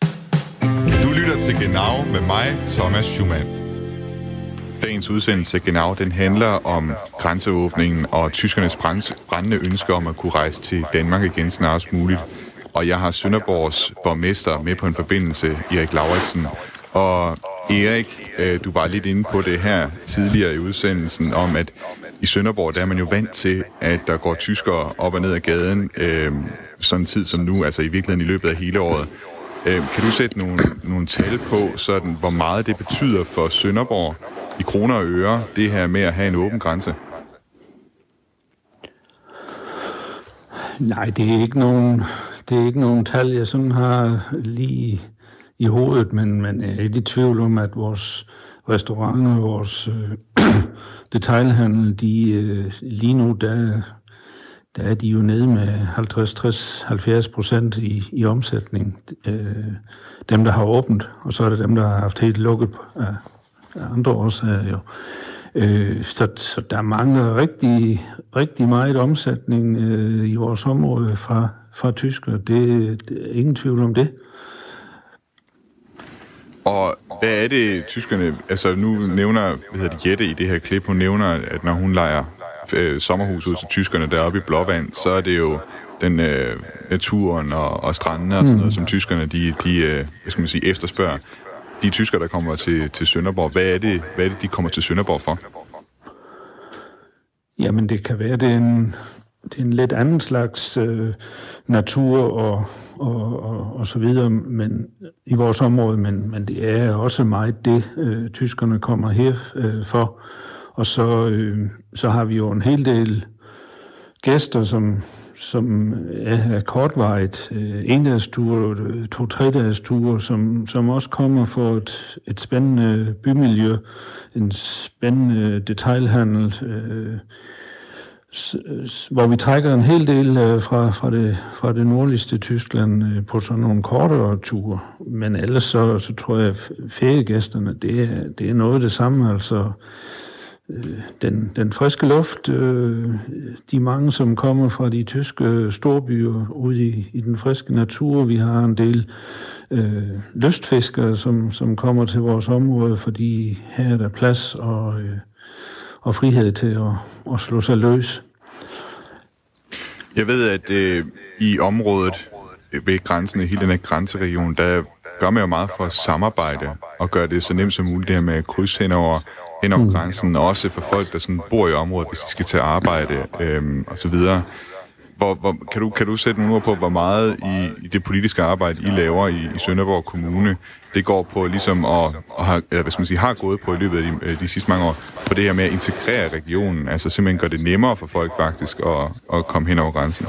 Du lytter til Genau med mig, Thomas Schumann. Dagens udsendelse Genau, den handler om grænseåbningen og tyskernes brændende ønsker om at kunne rejse til Danmark igen snarest muligt. Og jeg har Sønderborgs borgmester med på en forbindelse, Erik Lauritsen. Og Erik, du var lidt inde på det her tidligere i udsendelsen om, at i Sønderborg, der er man jo vant til, at der går tyskere op og ned ad gaden øh, sådan en tid som nu, altså i virkeligheden i løbet af hele året. Øh, kan du sætte nogle, nogle tal på, sådan, hvor meget det betyder for Sønderborg i kroner og øre, det her med at have en åben grænse? Nej, det er ikke nogen, det er ikke nogen tal, jeg sådan har lige i hovedet, men man er ikke i tvivl om, at vores restauranter og vores øh, detailhandel, de, øh, lige nu, der, der er de jo nede med halvtreds til halvfjerds procent i, i omsætning. Øh, dem, der har åbent, og så er det dem, der har haft helt lukket af, af andre årsager jo. Øh, så, så der mangler rigtig, rigtig meget omsætning øh, i vores område fra, fra tyskere. Det, det er ingen tvivl om det. Og hvad er det, tyskerne... Altså, nu nævner... Hvad hedder det, Jette i det her klip? Hun nævner, at når hun lejer øh, sommerhus ud til tyskerne deroppe i Blåvand, så er det jo den øh, naturen og, og stranden og sådan noget, mm. som tyskerne, de, de øh, hvad skal man sige, efterspørger. De tyskere, der kommer til, til Sønderborg, hvad er, det, hvad er det, de kommer til Sønderborg for? Jamen, det kan være, det er en, det er en lidt anden slags øh, natur og... Og, og, og så videre men, i vores område, men, men det er også meget det, øh, tyskerne kommer her øh, for. Og så, øh, så har vi jo en hel del gæster, som, som er kortvarigt, øh, endagsture, to-tredagsture, som, som også kommer for et, et spændende bymiljø, en spændende detailhandel, øh, hvor vi trækker en hel del fra, fra, det, fra det nordligste Tyskland på sådan nogle kortere ture. Men ellers så, så tror jeg, at feriegæsterne, det er, det er noget af det samme. Altså, den, den friske luft, de mange, som kommer fra de tyske storbyer ud i, i den friske natur. Vi har en del øh, lystfiskere, som, som kommer til vores område, fordi her er der plads og... Øh, og frihed til at, at slå sig løs. Jeg ved, at øh, i området ved grænsen, i hele den her grænseregion, der gør man jo meget for at samarbejde og gøre det så nemt som muligt, det her med at krydse hen over, hen over mm. grænsen, og også for folk, der sådan bor i området, hvis de skal til at arbejde øh, og så videre. Hvor, hvor, kan, du, kan du sætte nogle ord på, hvor meget i, i det politiske arbejde, I laver i, i Sønderborg Kommune, det går på ligesom at, at have, eller hvad skal man sige, har gået på i løbet af de, de sidste mange år, på det her med at integrere regionen, altså simpelthen gør det nemmere for folk faktisk at, at komme hen over grænsen?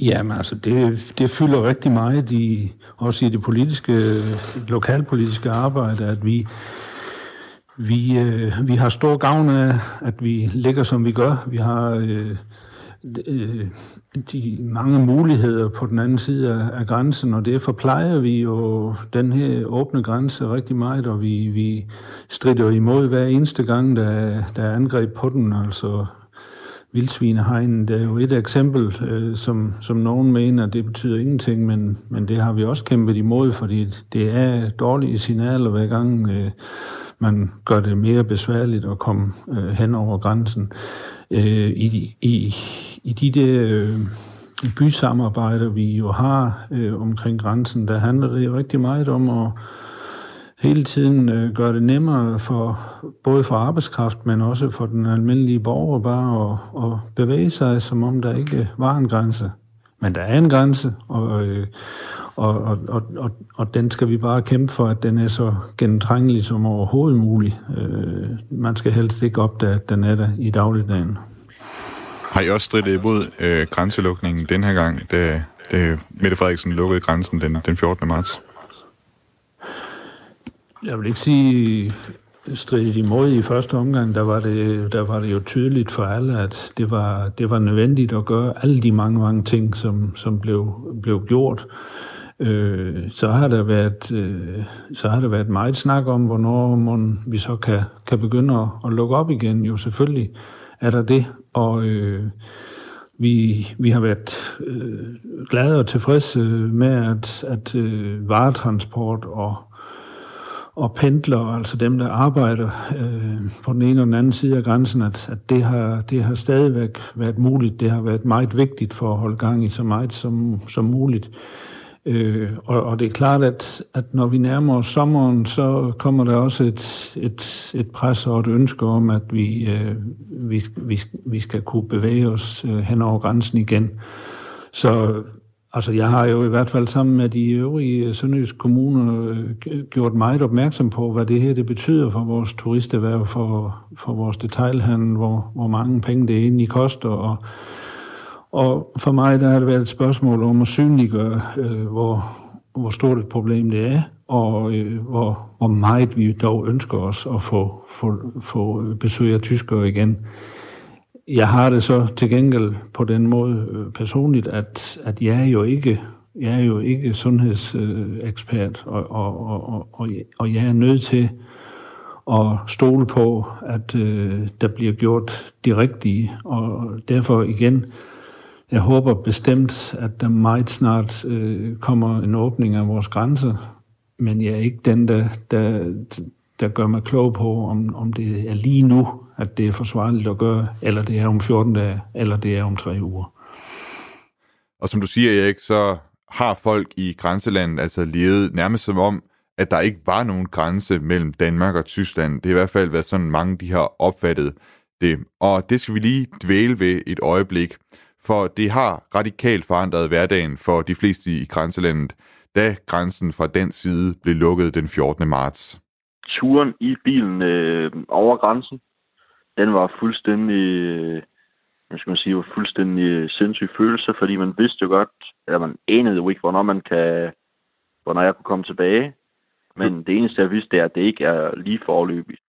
Jamen altså, det, det fylder rigtig meget i, også i det politiske, lokalpolitiske arbejde, at vi Vi, øh, vi har stor gavn af, at vi ligger, som vi gør. Vi har øh, de, de mange muligheder på den anden side af, af grænsen, og det forplejer vi jo den her åbne grænse rigtig meget, og vi, vi strider imod hver eneste gang, der, der er angreb på den. Altså vildsvinehegnen, det er jo et eksempel, øh, som, som nogen mener, det betyder ingenting, men, men det har vi også kæmpet imod, fordi det er dårlige signaler hver gang... Øh, Man gør det mere besværligt at komme øh, hen over grænsen. Øh, i, i, I de der øh, bysamarbejder, vi jo har øh, omkring grænsen, der handler det jo rigtig meget om at hele tiden øh, gøre det nemmere, for både for arbejdskraft, men også for den almindelige borger, bare at, at bevæge sig, som om der ikke var en grænse. Men der er en grænse, og, øh, og, og, og, og, og den skal vi bare kæmpe for, at den er så gennemtrængelig som overhovedet muligt. Øh, man skal helst ikke opdage, at den er der i dagligdagen. Har I også stridt imod øh, grænselukningen den her gang, da, da Mette Frederiksen lukkede grænsen den, den fjortende marts? Jeg vil ikke sige... stridt imod i første omgang, der var det, der var det jo tydeligt for alle, at det var, det var nødvendigt at gøre alle de mange, mange ting, som, som blev, blev gjort. Øh, så, har der været, øh, så har der været meget snak om, hvornår man, vi så kan, kan begynde at, at lukke op igen. Jo, selvfølgelig er der det, og øh, vi, vi har været øh, glade og tilfredse med, at, at øh, varetransport og og pendlere, altså dem, der arbejder øh, på den ene eller den anden side af grænsen, at, at det, har, det har stadigvæk været muligt. Det har været meget vigtigt for at holde gang i så meget som, som muligt. Øh, og, og det er klart, at, at når vi nærmer os sommeren, så kommer der også et, et, et pres og et ønske om, at vi, øh, vi, vi, vi skal kunne bevæge os øh, hen over grænsen igen. Så... Altså, jeg har jo i hvert fald sammen med de øvrige sønderjyske kommuner gjort meget opmærksom på, hvad det her det betyder for vores turisterhverv, for, for vores detailhandel, hvor, hvor mange penge det egentlig koster. Og, og for mig, der har det været et spørgsmål om at synliggøre, øh, hvor, hvor stort et problem det er, og øh, hvor, hvor meget vi dog ønsker os at få, få, få besøg af tyskere igen. Jeg har det så til gengæld på den måde personligt, at, at jeg er jo ikke, jeg er jo ikke sundhedsekspert, og, og, og, og, og jeg er nødt til at stole på, at øh, der bliver gjort det rigtige. Og derfor igen, jeg håber bestemt, at der meget snart øh, kommer en åbning af vores grænser, men jeg er ikke den, der, der, der gør mig klog på, om, om det er lige nu, at det er forsvarligt at gøre, eller det er om fjorten dage, eller det er om tre uger. Og som du siger, Erik, så har folk i grænselandet altså levet nærmest som om, at der ikke var nogen grænse mellem Danmark og Tyskland. Det har i hvert fald været sådan, mange de har opfattet det. Og det skal vi lige dvæle ved et øjeblik, for det har radikalt forandret hverdagen for de fleste i grænselandet, da grænsen fra den side blev lukket den fjortende marts. Turen i bilen øh, over grænsen, den var fuldstændig, nu skal man sige, var fuldstændig sindssyg følelse, fordi man vidste jo godt, eller man anede jo ikke, hvornår man kan, hvornår jeg kunne komme tilbage. Men det eneste, jeg vidste, er, at det ikke er lige foreløbigt.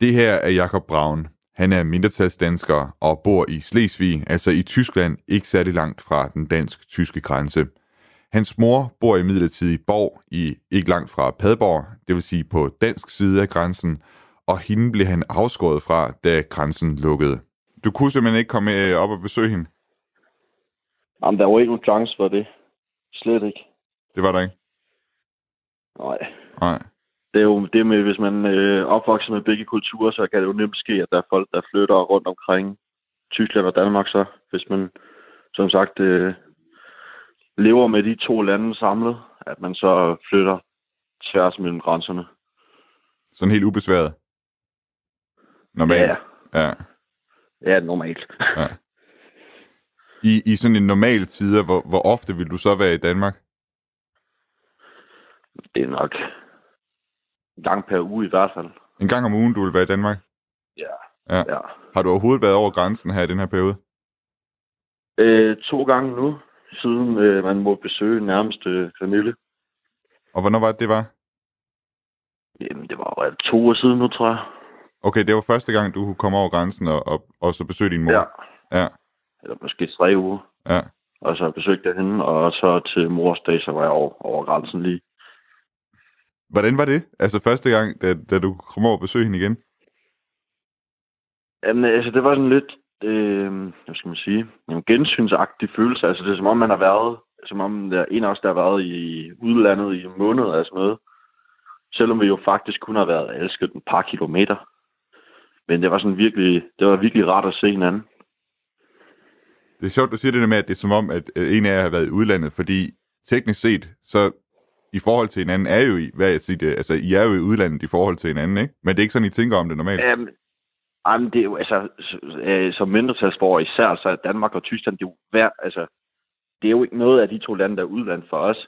Det her er Jacob Braun. Han er mindretalsdansker og bor i Slesvig, altså i Tyskland, ikke særlig langt fra den dansk-tyske grænse. Hans mor bor imidlertid i Borg, i, ikke langt fra Padborg, det vil sige på dansk side af grænsen, og hende blev han afskåret fra, da grænsen lukkede. Du kunne simpelthen ikke komme op og besøge hende? Jamen, der var ikke nogen chance for det. Slet ikke. Det var der ikke? Nej. Nej. Det er jo det med, hvis man øh, opvokser med begge kulturer, så kan det jo nemt ske, at der er folk, der flytter rundt omkring Tyskland og Danmark, så hvis man, som sagt, øh, lever med de to lande samlet, at man så flytter tværs mellem grænserne. Sådan helt ubesværet? Normalt? Ja, ja. Ja, normalt. Ja. I, I sådan en normal tider, hvor, hvor ofte vil du så være i Danmark? Det er nok en gang per uge i hvert fald. En gang om ugen, du vil være i Danmark? Ja. Ja. Ja. Har du overhovedet været over grænsen her i den her periode? Øh, to gange nu, siden øh, man må besøge nærmeste øh, familie. Og hvornår var det, det var? Jamen, det var to år siden nu, tror jeg. Okay, det var første gang, du kom over grænsen og, og, og så besøgte din mor? Ja. Ja. Eller måske tre uger. Ja. Og så besøgte jeg hende, og så til mors dag, så var jeg over, over grænsen lige. Hvordan var det? Altså første gang, da, da du kom over og besøgte hende igen? Jamen, altså det var sådan lidt, øh, hvad skal man sige, en gensynsagtig følelse. Altså det er som om, man har været, som om der er en af os, der har været i udlandet i en måned eller sådan noget. Selvom vi jo faktisk kun har været elsket et par kilometer. Men det var sådan virkelig, det var virkelig rart at se hinanden. Det er sjovt, du siger det der med, at det er som om, at en af jer har været i udlandet, fordi teknisk set, så i forhold til hinanden er jo I, hvad jeg siger det, altså I er jo i udlandet i forhold til hinanden, ikke? Men det er ikke sådan, I tænker om det normalt? Jamen, jamen det er jo, altså, som mindretalsborger især, så Danmark og Tyskland, det er jo hver, altså, det er jo ikke noget af de to lande, der er udland for os.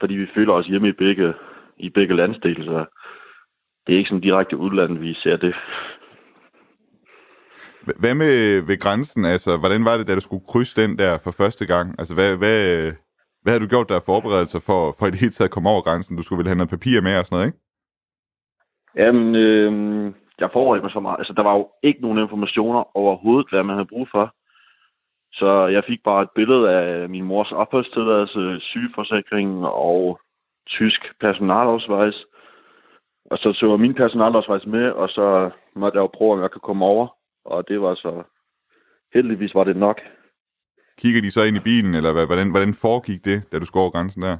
Fordi vi føler os hjemme i begge i begge landsdele, så det er ikke sådan direkte udlandet, vi ser det. Hvad med ved grænsen? Altså, hvordan var det, da du skulle krydse den der for første gang? Altså, hvad, hvad, hvad havde du gjort der forberedelser for, for i det hele taget at komme over grænsen? Du skulle vel have noget papir med og sådan noget, ikke? Jamen, øh, jeg forberedte mig så meget. Altså, der var jo ikke nogen informationer overhovedet, hvad man havde brug for. Så jeg fik bare et billede af min mors opholdstilladelse, sygeforsikring og tysk personalafsvejs. Og så så min personalafsvejs med, og så måtte jeg jo prøve, om jeg kunne komme over. Og det var så... Heldigvis var det nok. Kigger de så ind i bilen, eller hvad, hvordan, hvordan foregik det, da du skulle over grænsen der?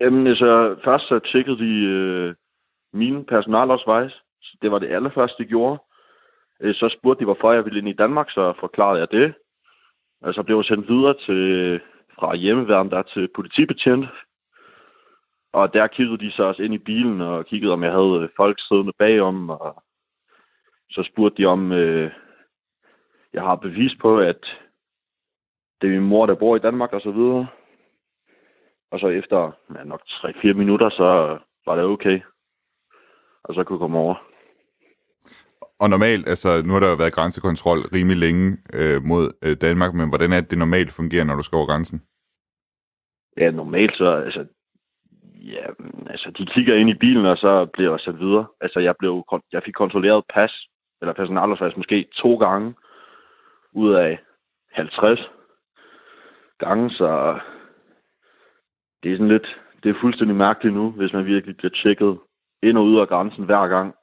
Jamen, altså, først så tjekkede de øh, mine personalafsvejs. Det var det allerførste, de gjorde. Så spurgte de, hvorfor jeg ville ind i Danmark, så forklarede jeg det. Og så blev jeg sendt videre til, fra hjemmeværden der til politibetjent. Og der kiggede de så også ind i bilen og kiggede, om jeg havde folk siddende bagom. Og så spurgte de, om øh, jeg har bevis på, at det er min mor, der bor i Danmark og så videre. Og så efter ja, nok tre fire minutter, så var det okay. Og så kunne jeg komme over. Og normalt, altså nu har der jo været grænsekontrol rimelig længe øh, mod øh, Danmark, men hvordan er det normalt fungerer, når du skal over grænsen? Ja, normalt så, altså, ja, altså de kigger ind i bilen, og så bliver jeg sat videre. Altså jeg, blev, jeg fik kontrolleret pas, eller personalafsvejs måske to gange, ud af halvtreds gange, så det er sådan lidt, det er fuldstændig mærkeligt nu, hvis man virkelig bliver tjekket ind og ud af grænsen hver gang.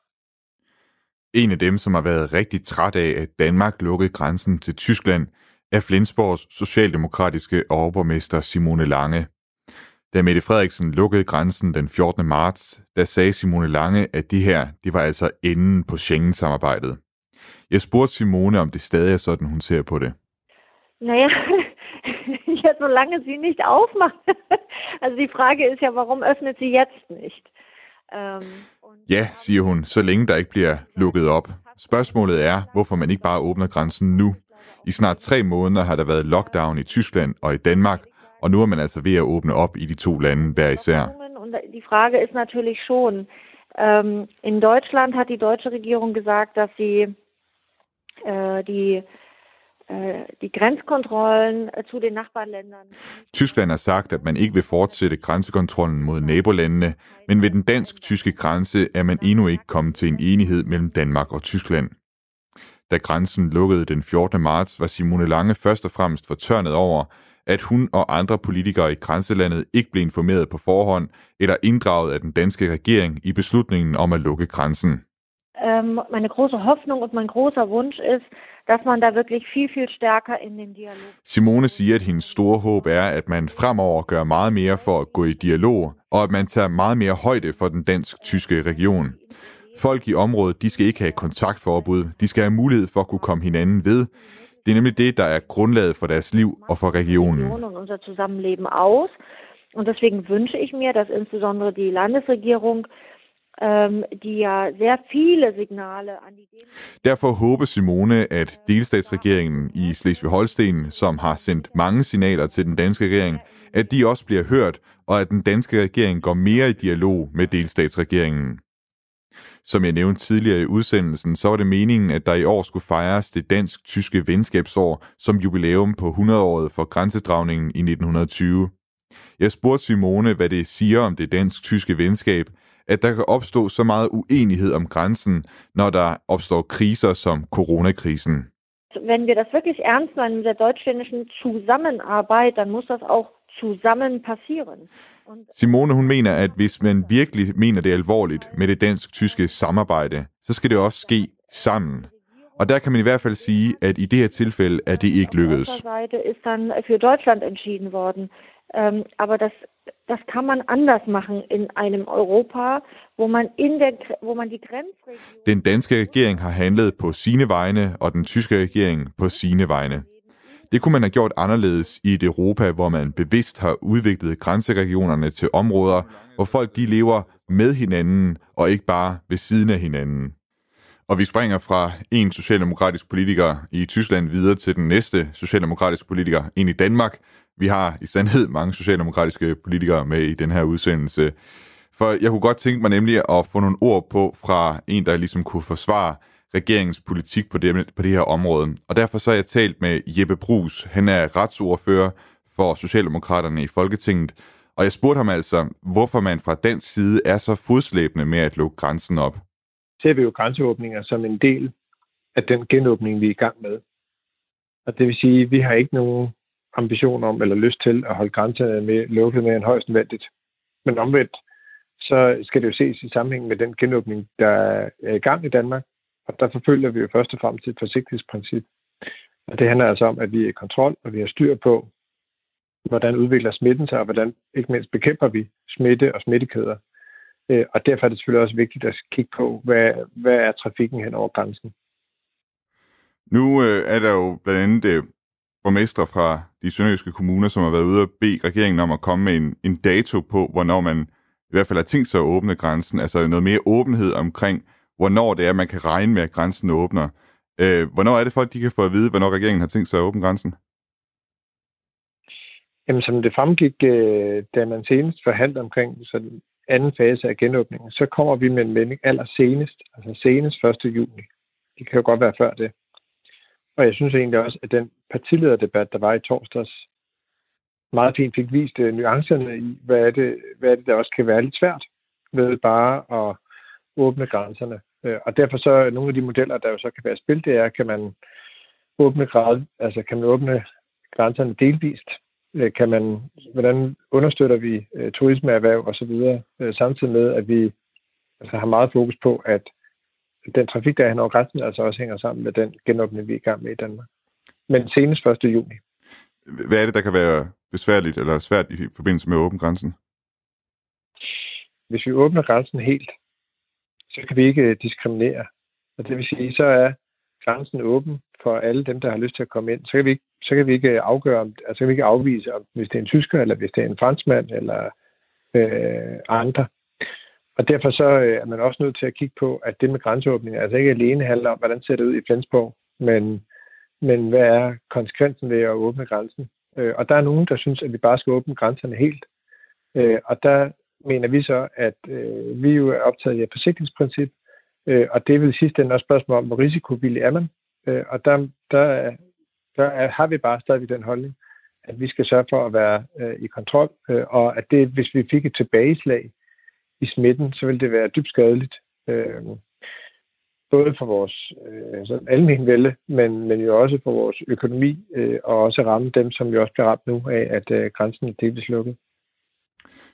En af dem, som har været rigtig træt af, at Danmark lukkede grænsen til Tyskland, er Flensborgs socialdemokratiske overborgmester Simone Lange. Da Mette Frederiksen lukkede grænsen den fjortende marts, der sagde Simone Lange, at det her, det var altså enden på Schengen-samarbejdet. Jeg spurgte Simone, om det stadig er sådan, hun ser på det. Naja, ja, solange sie nicht aufmacht. Altså, die Frage ist ja, warum öffnet sie jetzt nicht? Ja, siger hun, så længe der ikke bliver lukket op. Spørgsmålet er, hvorfor man ikke bare åbner grænsen nu. I snart tre måneder har der været lockdown i Tyskland og i Danmark, og nu er man altså ved at åbne op i de to lande hver især. Die Frage ist natürlich schon. In Deutschland hat die deutsche Regierung gesagt, dass sie die de grænsekontrollen til de nachbarländerne. Tyskland har sagt, at man ikke vil fortsætte grænsekontrollen mod nabolandene, men ved den dansk-tyske grænse er man endnu ikke kommet til en enighed mellem Danmark og Tyskland. Da grænsen lukkede den fjortende marts, var Simone Lange først og fremmest fortørnet over, at hun og andre politikere i grænselandet ikke blev informeret på forhånd eller inddraget af den danske regering i beslutningen om at lukke grænsen. Um, meine große Hoffnung und mein großer Wunsch ist, dass man da wirklich viel, viel stärker in den Dialog... Simone siger, at hendes store håb er, at man fremover gør meget mere for at gå i dialog, og at man tager meget mere højde for den dansk-tyske region. Folk i området, de skal ikke have kontaktforbud. De skal have mulighed for at kunne komme hinanden ved. Det er nemlig det, der er grundlaget for deres liv og for regionen. ...unser Zusammenleben aus. Und deswegen wünsche ich mir, dass insbesondere die Landesregierung... Derfor håber Simone, at delstatsregeringen i Slesvig-Holsten, som har sendt mange signaler til den danske regering, at de også bliver hørt, og at den danske regering går mere i dialog med delstatsregeringen. Som jeg nævnte tidligere i udsendelsen, så var det meningen, at der i år skulle fejres det dansk-tyske venskabsår som jubilæum på hundrede-året for grænsedragningen i nitten tyve. Jeg spurgte Simone, hvad det siger om det dansk-tyske venskab, at der kan opstå så meget uenighed om grænsen, når der opstår kriser som coronakrisen. Wenn wir das wirklich ernst meinen mit der deutsch-finnischen Zusammenarbeit, dann muss das auch zusammen passieren. Simone, hun mener, at hvis man virkelig mener det alvorligt med det dansk-tyske samarbejde, så skal det også ske sammen. Og der kan man i hvert fald sige, at i det her tilfælde er det ikke lykkedes. Ist dann für Deutschland entschieden worden. Aber das Das kann man anders machen in einem Europa, hvor man in der, hvor man die Grenzregion... Den danske regering har handlet på sine vegne, og den tyske regering på sine vegne. Det kunne man have gjort anderledes i et Europa, hvor man bevidst har udviklet grænseregionerne til områder, hvor folk de lever med hinanden, og ikke bare ved siden af hinanden. Og vi springer fra en socialdemokratisk politiker i Tyskland videre til den næste socialdemokratiske politiker ind i Danmark. Vi har i sandhed mange socialdemokratiske politikere med i den her udsendelse. For jeg kunne godt tænke mig nemlig at få nogle ord på fra en, der ligesom kunne forsvare regeringens politik på det, på det her område. Og derfor så har jeg talt med Jeppe Bruus. Han er retsordfører for Socialdemokraterne i Folketinget. Og jeg spurgte ham altså, hvorfor man fra dansk side er så fodslæbende med at lukke grænsen op. Ser vi jo grænseåbninger som en del af den genåbning, vi er i gang med. Og det vil sige, at vi har ikke nogen ambition om eller lyst til at holde grænserne med, lukket mere end højst nødvendigt. Men omvendt, så skal det jo ses i sammenhæng med den genåbning, der er i gang i Danmark. Og der forfølger vi jo først og fremmest et forsigtighedsprincip. Og det handler altså om, at vi er i kontrol, og vi har styr på, hvordan udvikler smitten sig, og hvordan ikke mindst bekæmper vi smitte og smittekæder. Og derfor er det selvfølgelig også vigtigt at kigge på, hvad, hvad er trafikken hen over grænsen. Nu er der jo blandt andet borgmestre fra de sønderjyske kommuner, som har været ude og bede regeringen om at komme med en, en dato på, hvornår man i hvert fald har tænkt sig at åbne grænsen. Altså noget mere åbenhed omkring, hvornår det er, man kan regne med, at grænsen åbner. Hvornår er det folk, de kan få at vide, hvornår regeringen har tænkt sig at åbne grænsen? Jamen, som det fremgik, da man senest forhandlede omkring så den anden fase af genåbningen, så kommer vi med en melding allersenest, altså senest første juni. Det kan jo godt være før det. Og jeg synes egentlig også, at den partilederdebat, der var i torsdags, meget fint fik vist nuancerne i, hvad er det, hvad er det der også kan være lidt svært ved bare at åbne grænserne. Og derfor så nogle af de modeller, der jo så kan være spil, det er, kan man åbne grad, altså kan man åbne grænserne delvist, kan man, hvordan understøtter vi turismeerhverv og så videre, samtidig med, at vi altså har meget fokus på, at den trafik, der er hen over grænsen, altså også hænger sammen med den genåbning, vi er i gang med i Danmark. Men senest første juni. Hvad er det, der kan være besværligt eller svært i forbindelse med at åbne grænsen? Hvis vi åbner grænsen helt, så kan vi ikke diskriminere. Og det vil sige, så er grænsen åben for alle dem, der har lyst til at komme ind. Så kan vi ikke, så kan vi ikke afgøre, altså kan vi ikke afvise, om, hvis det er en tysker, eller hvis det er en franskmand, eller øh, andre. Og derfor så er man også nødt til at kigge på, at det med grænseåbninger altså ikke alene handler om, hvordan ser det ud i Flensborg, men, men hvad er konsekvensen ved at åbne grænsen? Og der er nogen, der synes, at vi bare skal åbne grænserne helt. Og der mener vi så, at vi jo er optaget af et forsigtighedsprincip, og det vil i sidste ende også spørgsmål om, hvor risikovillig er man? Og der, der, der har vi bare stadig den holdning, at vi skal sørge for at være i kontrol, og at det, hvis vi fik et tilbageslag i smitten, så vil det være dybt skadeligt. Øh, både for vores øh, almenvælde, men, men jo også for vores økonomi, øh, og også ramme dem, som vi også bliver ramt nu af, at øh, grænsen er delvis lukket.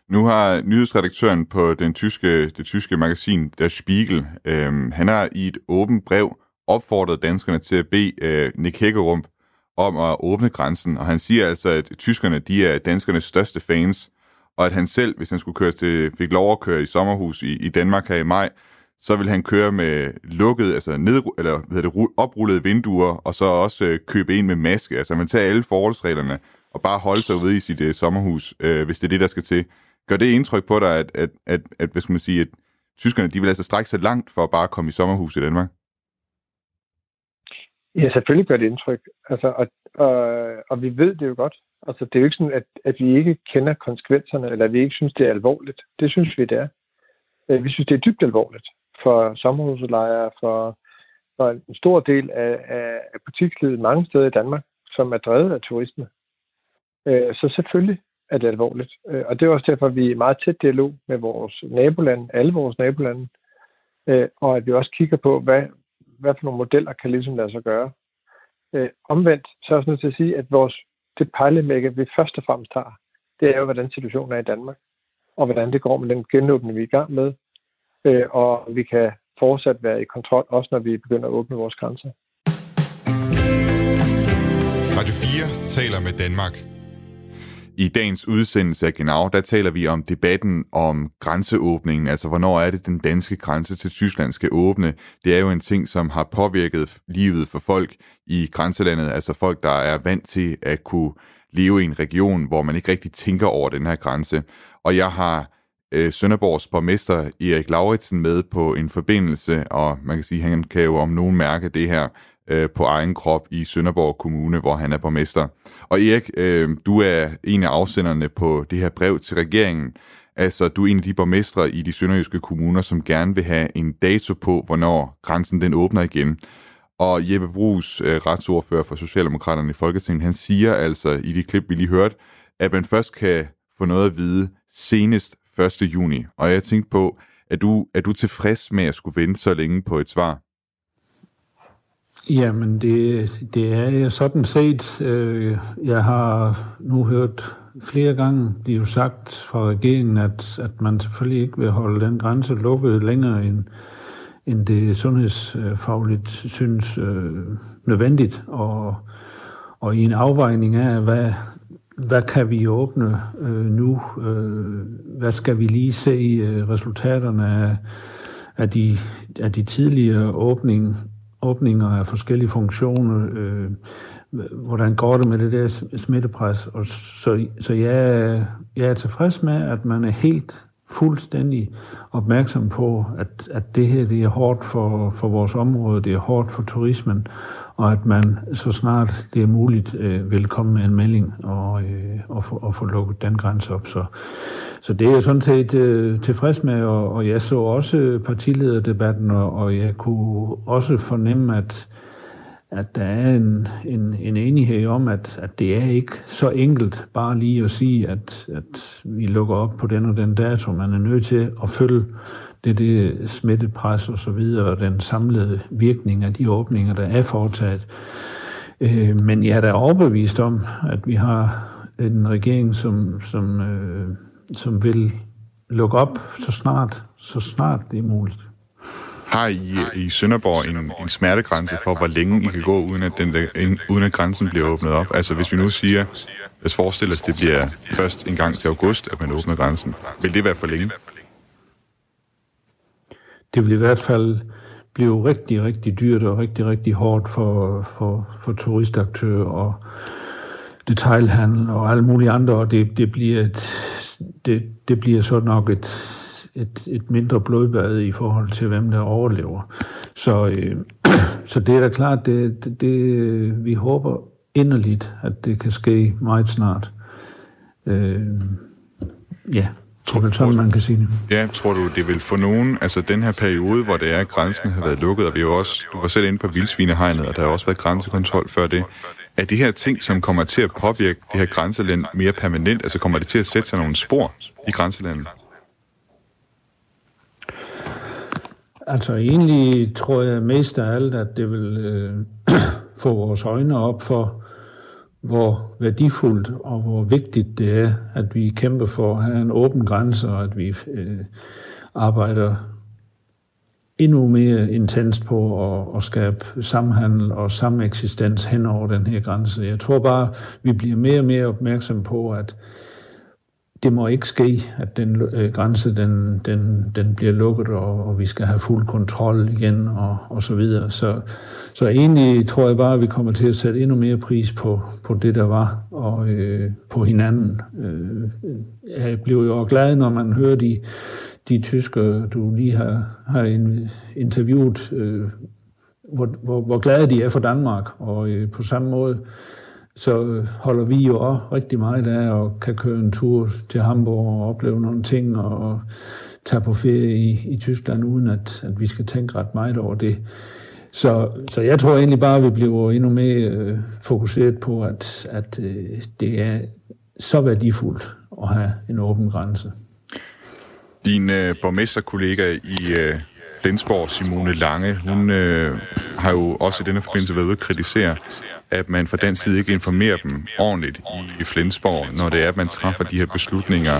Nu har nyhedsredaktøren på den tyske, det tyske magasin Der Spiegel, øh, han har i et åbent brev opfordret danskerne til at bede øh, Nick Hækkerup om at åbne grænsen, og han siger altså, at tyskerne de er danskernes største fans, og at han selv, hvis han skulle køre til, fik lov at køre i sommerhus i, i Danmark her i maj, så vil han køre med lukkede, altså ned, eller, hvad hedder det, oprullede vinduer, og så også øh, købe en med maske. Altså man tager alle forholdsreglerne og bare holde sig ude i sit øh, sommerhus, øh, hvis det er det, der skal til. Gør det indtryk på dig, at, at, at, at, hvad skal man sige, at tyskerne de vil altså strække sig langt for at bare komme i sommerhus i Danmark? Ja, selvfølgelig gør det indtryk. Altså, og, og, og vi ved det jo godt. Altså, det er jo ikke sådan, at, at vi ikke kender konsekvenserne, eller at vi ikke synes, det er alvorligt. Det synes vi, det er. Vi synes, det er dybt alvorligt for sommerhusudlejere, for, for en stor del af, af butikslivet mange steder i Danmark, som er drevet af turisme. Så selvfølgelig er det alvorligt. Og det er også derfor, at vi er i meget tæt dialog med vores nabolande, alle vores nabolande, og at vi også kigger på, hvad, hvad for nogle modeller kan ligesom lade sig gøre. Omvendt, så er jeg også nødt til at sige, at vores det pejlemærke, vi først og fremmest har, det er jo, hvordan situationen er i Danmark, og hvordan det går med den genåbning, vi er i gang med, øh, og vi kan fortsat være i kontrol, også når vi begynder at åbne vores grænser. Radio fire taler med Danmark. I dagens udsendelse af Genau, der taler vi om debatten om grænseåbningen, altså hvornår er det, den danske grænse til Tyskland skal åbne. Det er jo en ting, som har påvirket livet for folk i grænselandet, altså folk, der er vant til at kunne leve i en region, hvor man ikke rigtig tænker over den her grænse. Og jeg har øh, Sønderborgs borgmester Erik Lauritsen med på en forbindelse, og man kan sige, at han kan jo om nogen mærke det her på egen krop i Sønderborg Kommune, hvor han er borgmester. Og Erik, øh, du er en af afsenderne på det her brev til regeringen. Altså, du er en af de borgmestre i de sønderjyske kommuner, som gerne vil have en dato på, hvornår grænsen den åbner igen. Og Jeppe Bruus, øh, retsordfører for Socialdemokraterne i Folketinget, han siger altså i det klip, vi lige hørte, at man først kan få noget at vide senest første juni. Og jeg tænkte på, er du, er du tilfreds med at skulle vente så længe på et svar? Jamen, det, det er jeg sådan set. Jeg har nu hørt flere gange, det er jo sagt fra regeringen, at, at man selvfølgelig ikke vil holde den grænse lukket længere, end, end det sundhedsfagligt synes øh, nødvendigt. Og, og i en afvejning af, hvad, hvad kan vi åbne øh, nu? Øh, hvad skal vi lige se øh, resultaterne af, af, de, af de tidligere åbning, åbninger af forskellige funktioner? Øh, hvordan går det med det der smittepres? Og så så jeg, jeg er tilfreds med, at man er helt fuldstændig opmærksom på, at, at det her det er hårdt for, for vores område, det er hårdt for turismen, og at man så snart det er muligt øh, vil komme med en melding og, øh, og, få, og få lukket den grænse op. Så, så det er jeg sådan set øh, tilfreds med, og, og jeg så også partilederdebatten, og, og jeg kunne også fornemme, at at der er en, en, en enighed om, at, at det er ikke så enkelt bare lige at sige, at, at vi lukker op på den og den dato. Man er nødt til at følge det, det smittepres og så videre, og den samlede virkning af de åbninger, der er foretaget. Øh, men jeg er da overbevist om, at vi har en regering, som, som, øh, som vil lukke op så snart, så snart det er muligt. Har I i Sønderborg en, en smertegrænse for, hvor længe I kan gå, uden at, den, uden at grænsen bliver åbnet op? Altså hvis vi nu siger, lad os forestille os, det bliver først en gang til august, at man åbner grænsen. Vil det være for længe? Det vil i hvert fald blive rigtig, rigtig dyrt og rigtig, rigtig hårdt for, for, for turistaktører og detailhandel og alle mulige andre. Og det, det, bliver, et, det, det bliver så nok et... Et, et mindre blodbad i forhold til, hvem der overlever. Så, øh, så det er da klart, det, det, det, vi håber inderligt, at det kan ske meget snart. Øh, ja, tror, det er sådan, tror, man kan sige det. Ja, tror du, det vil for nogen, altså den her periode, hvor det er, grænsen har været lukket, og vi jo også, du var selv inde på vildsvinehegnet, og der har også været grænsekontrol før det, er det her ting, som kommer til at påvirke det her grænseland mere permanent, altså kommer det til at sætte sig nogle spor i grænselandet? Altså egentlig tror jeg mest af alt, at det vil øh, få vores øjne op for, hvor værdifuldt og hvor vigtigt det er, at vi kæmper for at have en åben grænse, og at vi øh, arbejder endnu mere intenst på at, at skabe samhandel og sameksistens hen over den her grænse. Jeg tror bare, vi bliver mere og mere opmærksom på, at det må ikke ske, at den øh, grænse den, den, den bliver lukket, og, og vi skal have fuld kontrol igen, og, og så videre. Så, så egentlig tror jeg bare, at vi kommer til at sætte endnu mere pris på, på det, der var, og øh, på hinanden. Øh, jeg bliver jo glad, når man hører de, de tyskere, du lige har, har interviewet, øh, hvor, hvor, hvor glade de er for Danmark, og øh, på samme måde, så holder vi jo også rigtig meget af og kan køre en tur til Hamburg og opleve nogle ting og tage på ferie i, i Tyskland, uden at, at vi skal tænke ret meget over det. Så, så jeg tror egentlig bare, at vi bliver endnu mere øh, fokuseret på, at, at øh, det er så værdifuldt at have en åben grænse. Din øh, borgmesterkollega i øh, Flensborg, Simone Lange, hun øh, har jo også i denne forbindelse været ude at kritisere, at man fra den side ikke informerer dem ordentligt i Flensborg, når det er, at man træffer de her beslutninger.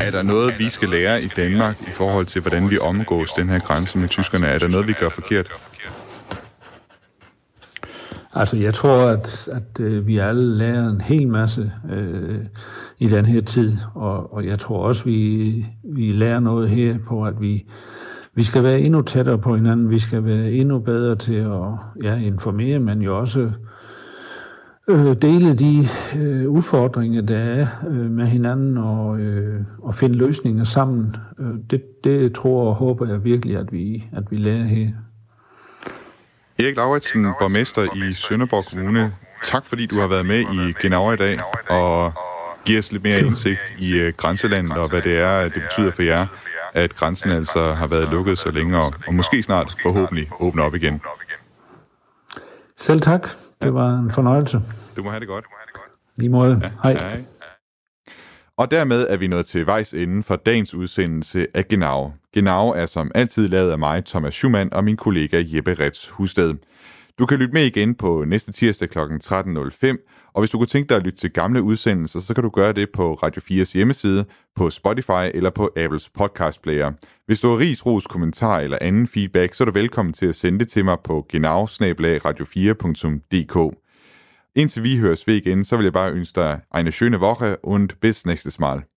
Er der noget, vi skal lære i Danmark i forhold til, hvordan vi omgås den her grænse med tyskerne? Er der noget, vi gør forkert? Altså, jeg tror, at, at vi alle lærer en hel masse øh, i den her tid, og, og jeg tror også, vi vi lærer noget her på, at vi Vi skal være endnu tættere på hinanden, vi skal være endnu bedre til at ja, informere, men jo også øh, dele de øh, udfordringer, der er øh, med hinanden, og, øh, og finde løsninger sammen. Det, det tror og håber jeg virkelig, at vi, at vi lærer her. Erik Lauritsen, borgmester i Sønderborg Kommune, tak fordi du har været med i Genau i dag, og giver os lidt mere indsigt i grænselandet, og hvad det er, det betyder for jer, at grænsen altså har været lukket så længe, og måske snart forhåbentlig åbner op igen. Selv tak. Det var en fornøjelse. Du må have det godt. Lige måde. Ja, hej. hej. Og dermed er vi nået til vejs ende for dagens udsendelse af Genau. Genau er som altid lavet af mig, Thomas Schumann, og min kollega Jeppe Rets Husted. Du kan lytte med igen på næste tirsdag kl. tretten nul fem, og hvis du kunne tænke dig at lytte til gamle udsendelser, så kan du gøre det på Radio fires hjemmeside, på Spotify eller på Apples podcast player. Hvis du har ris, ros, kommentar eller anden feedback, så er du velkommen til at sende det til mig på genau bindestreg radio fire punktum d k. Indtil vi høres ved igen, så vil jeg bare ønske dig eine schöne Woche und bis nächstes Mal.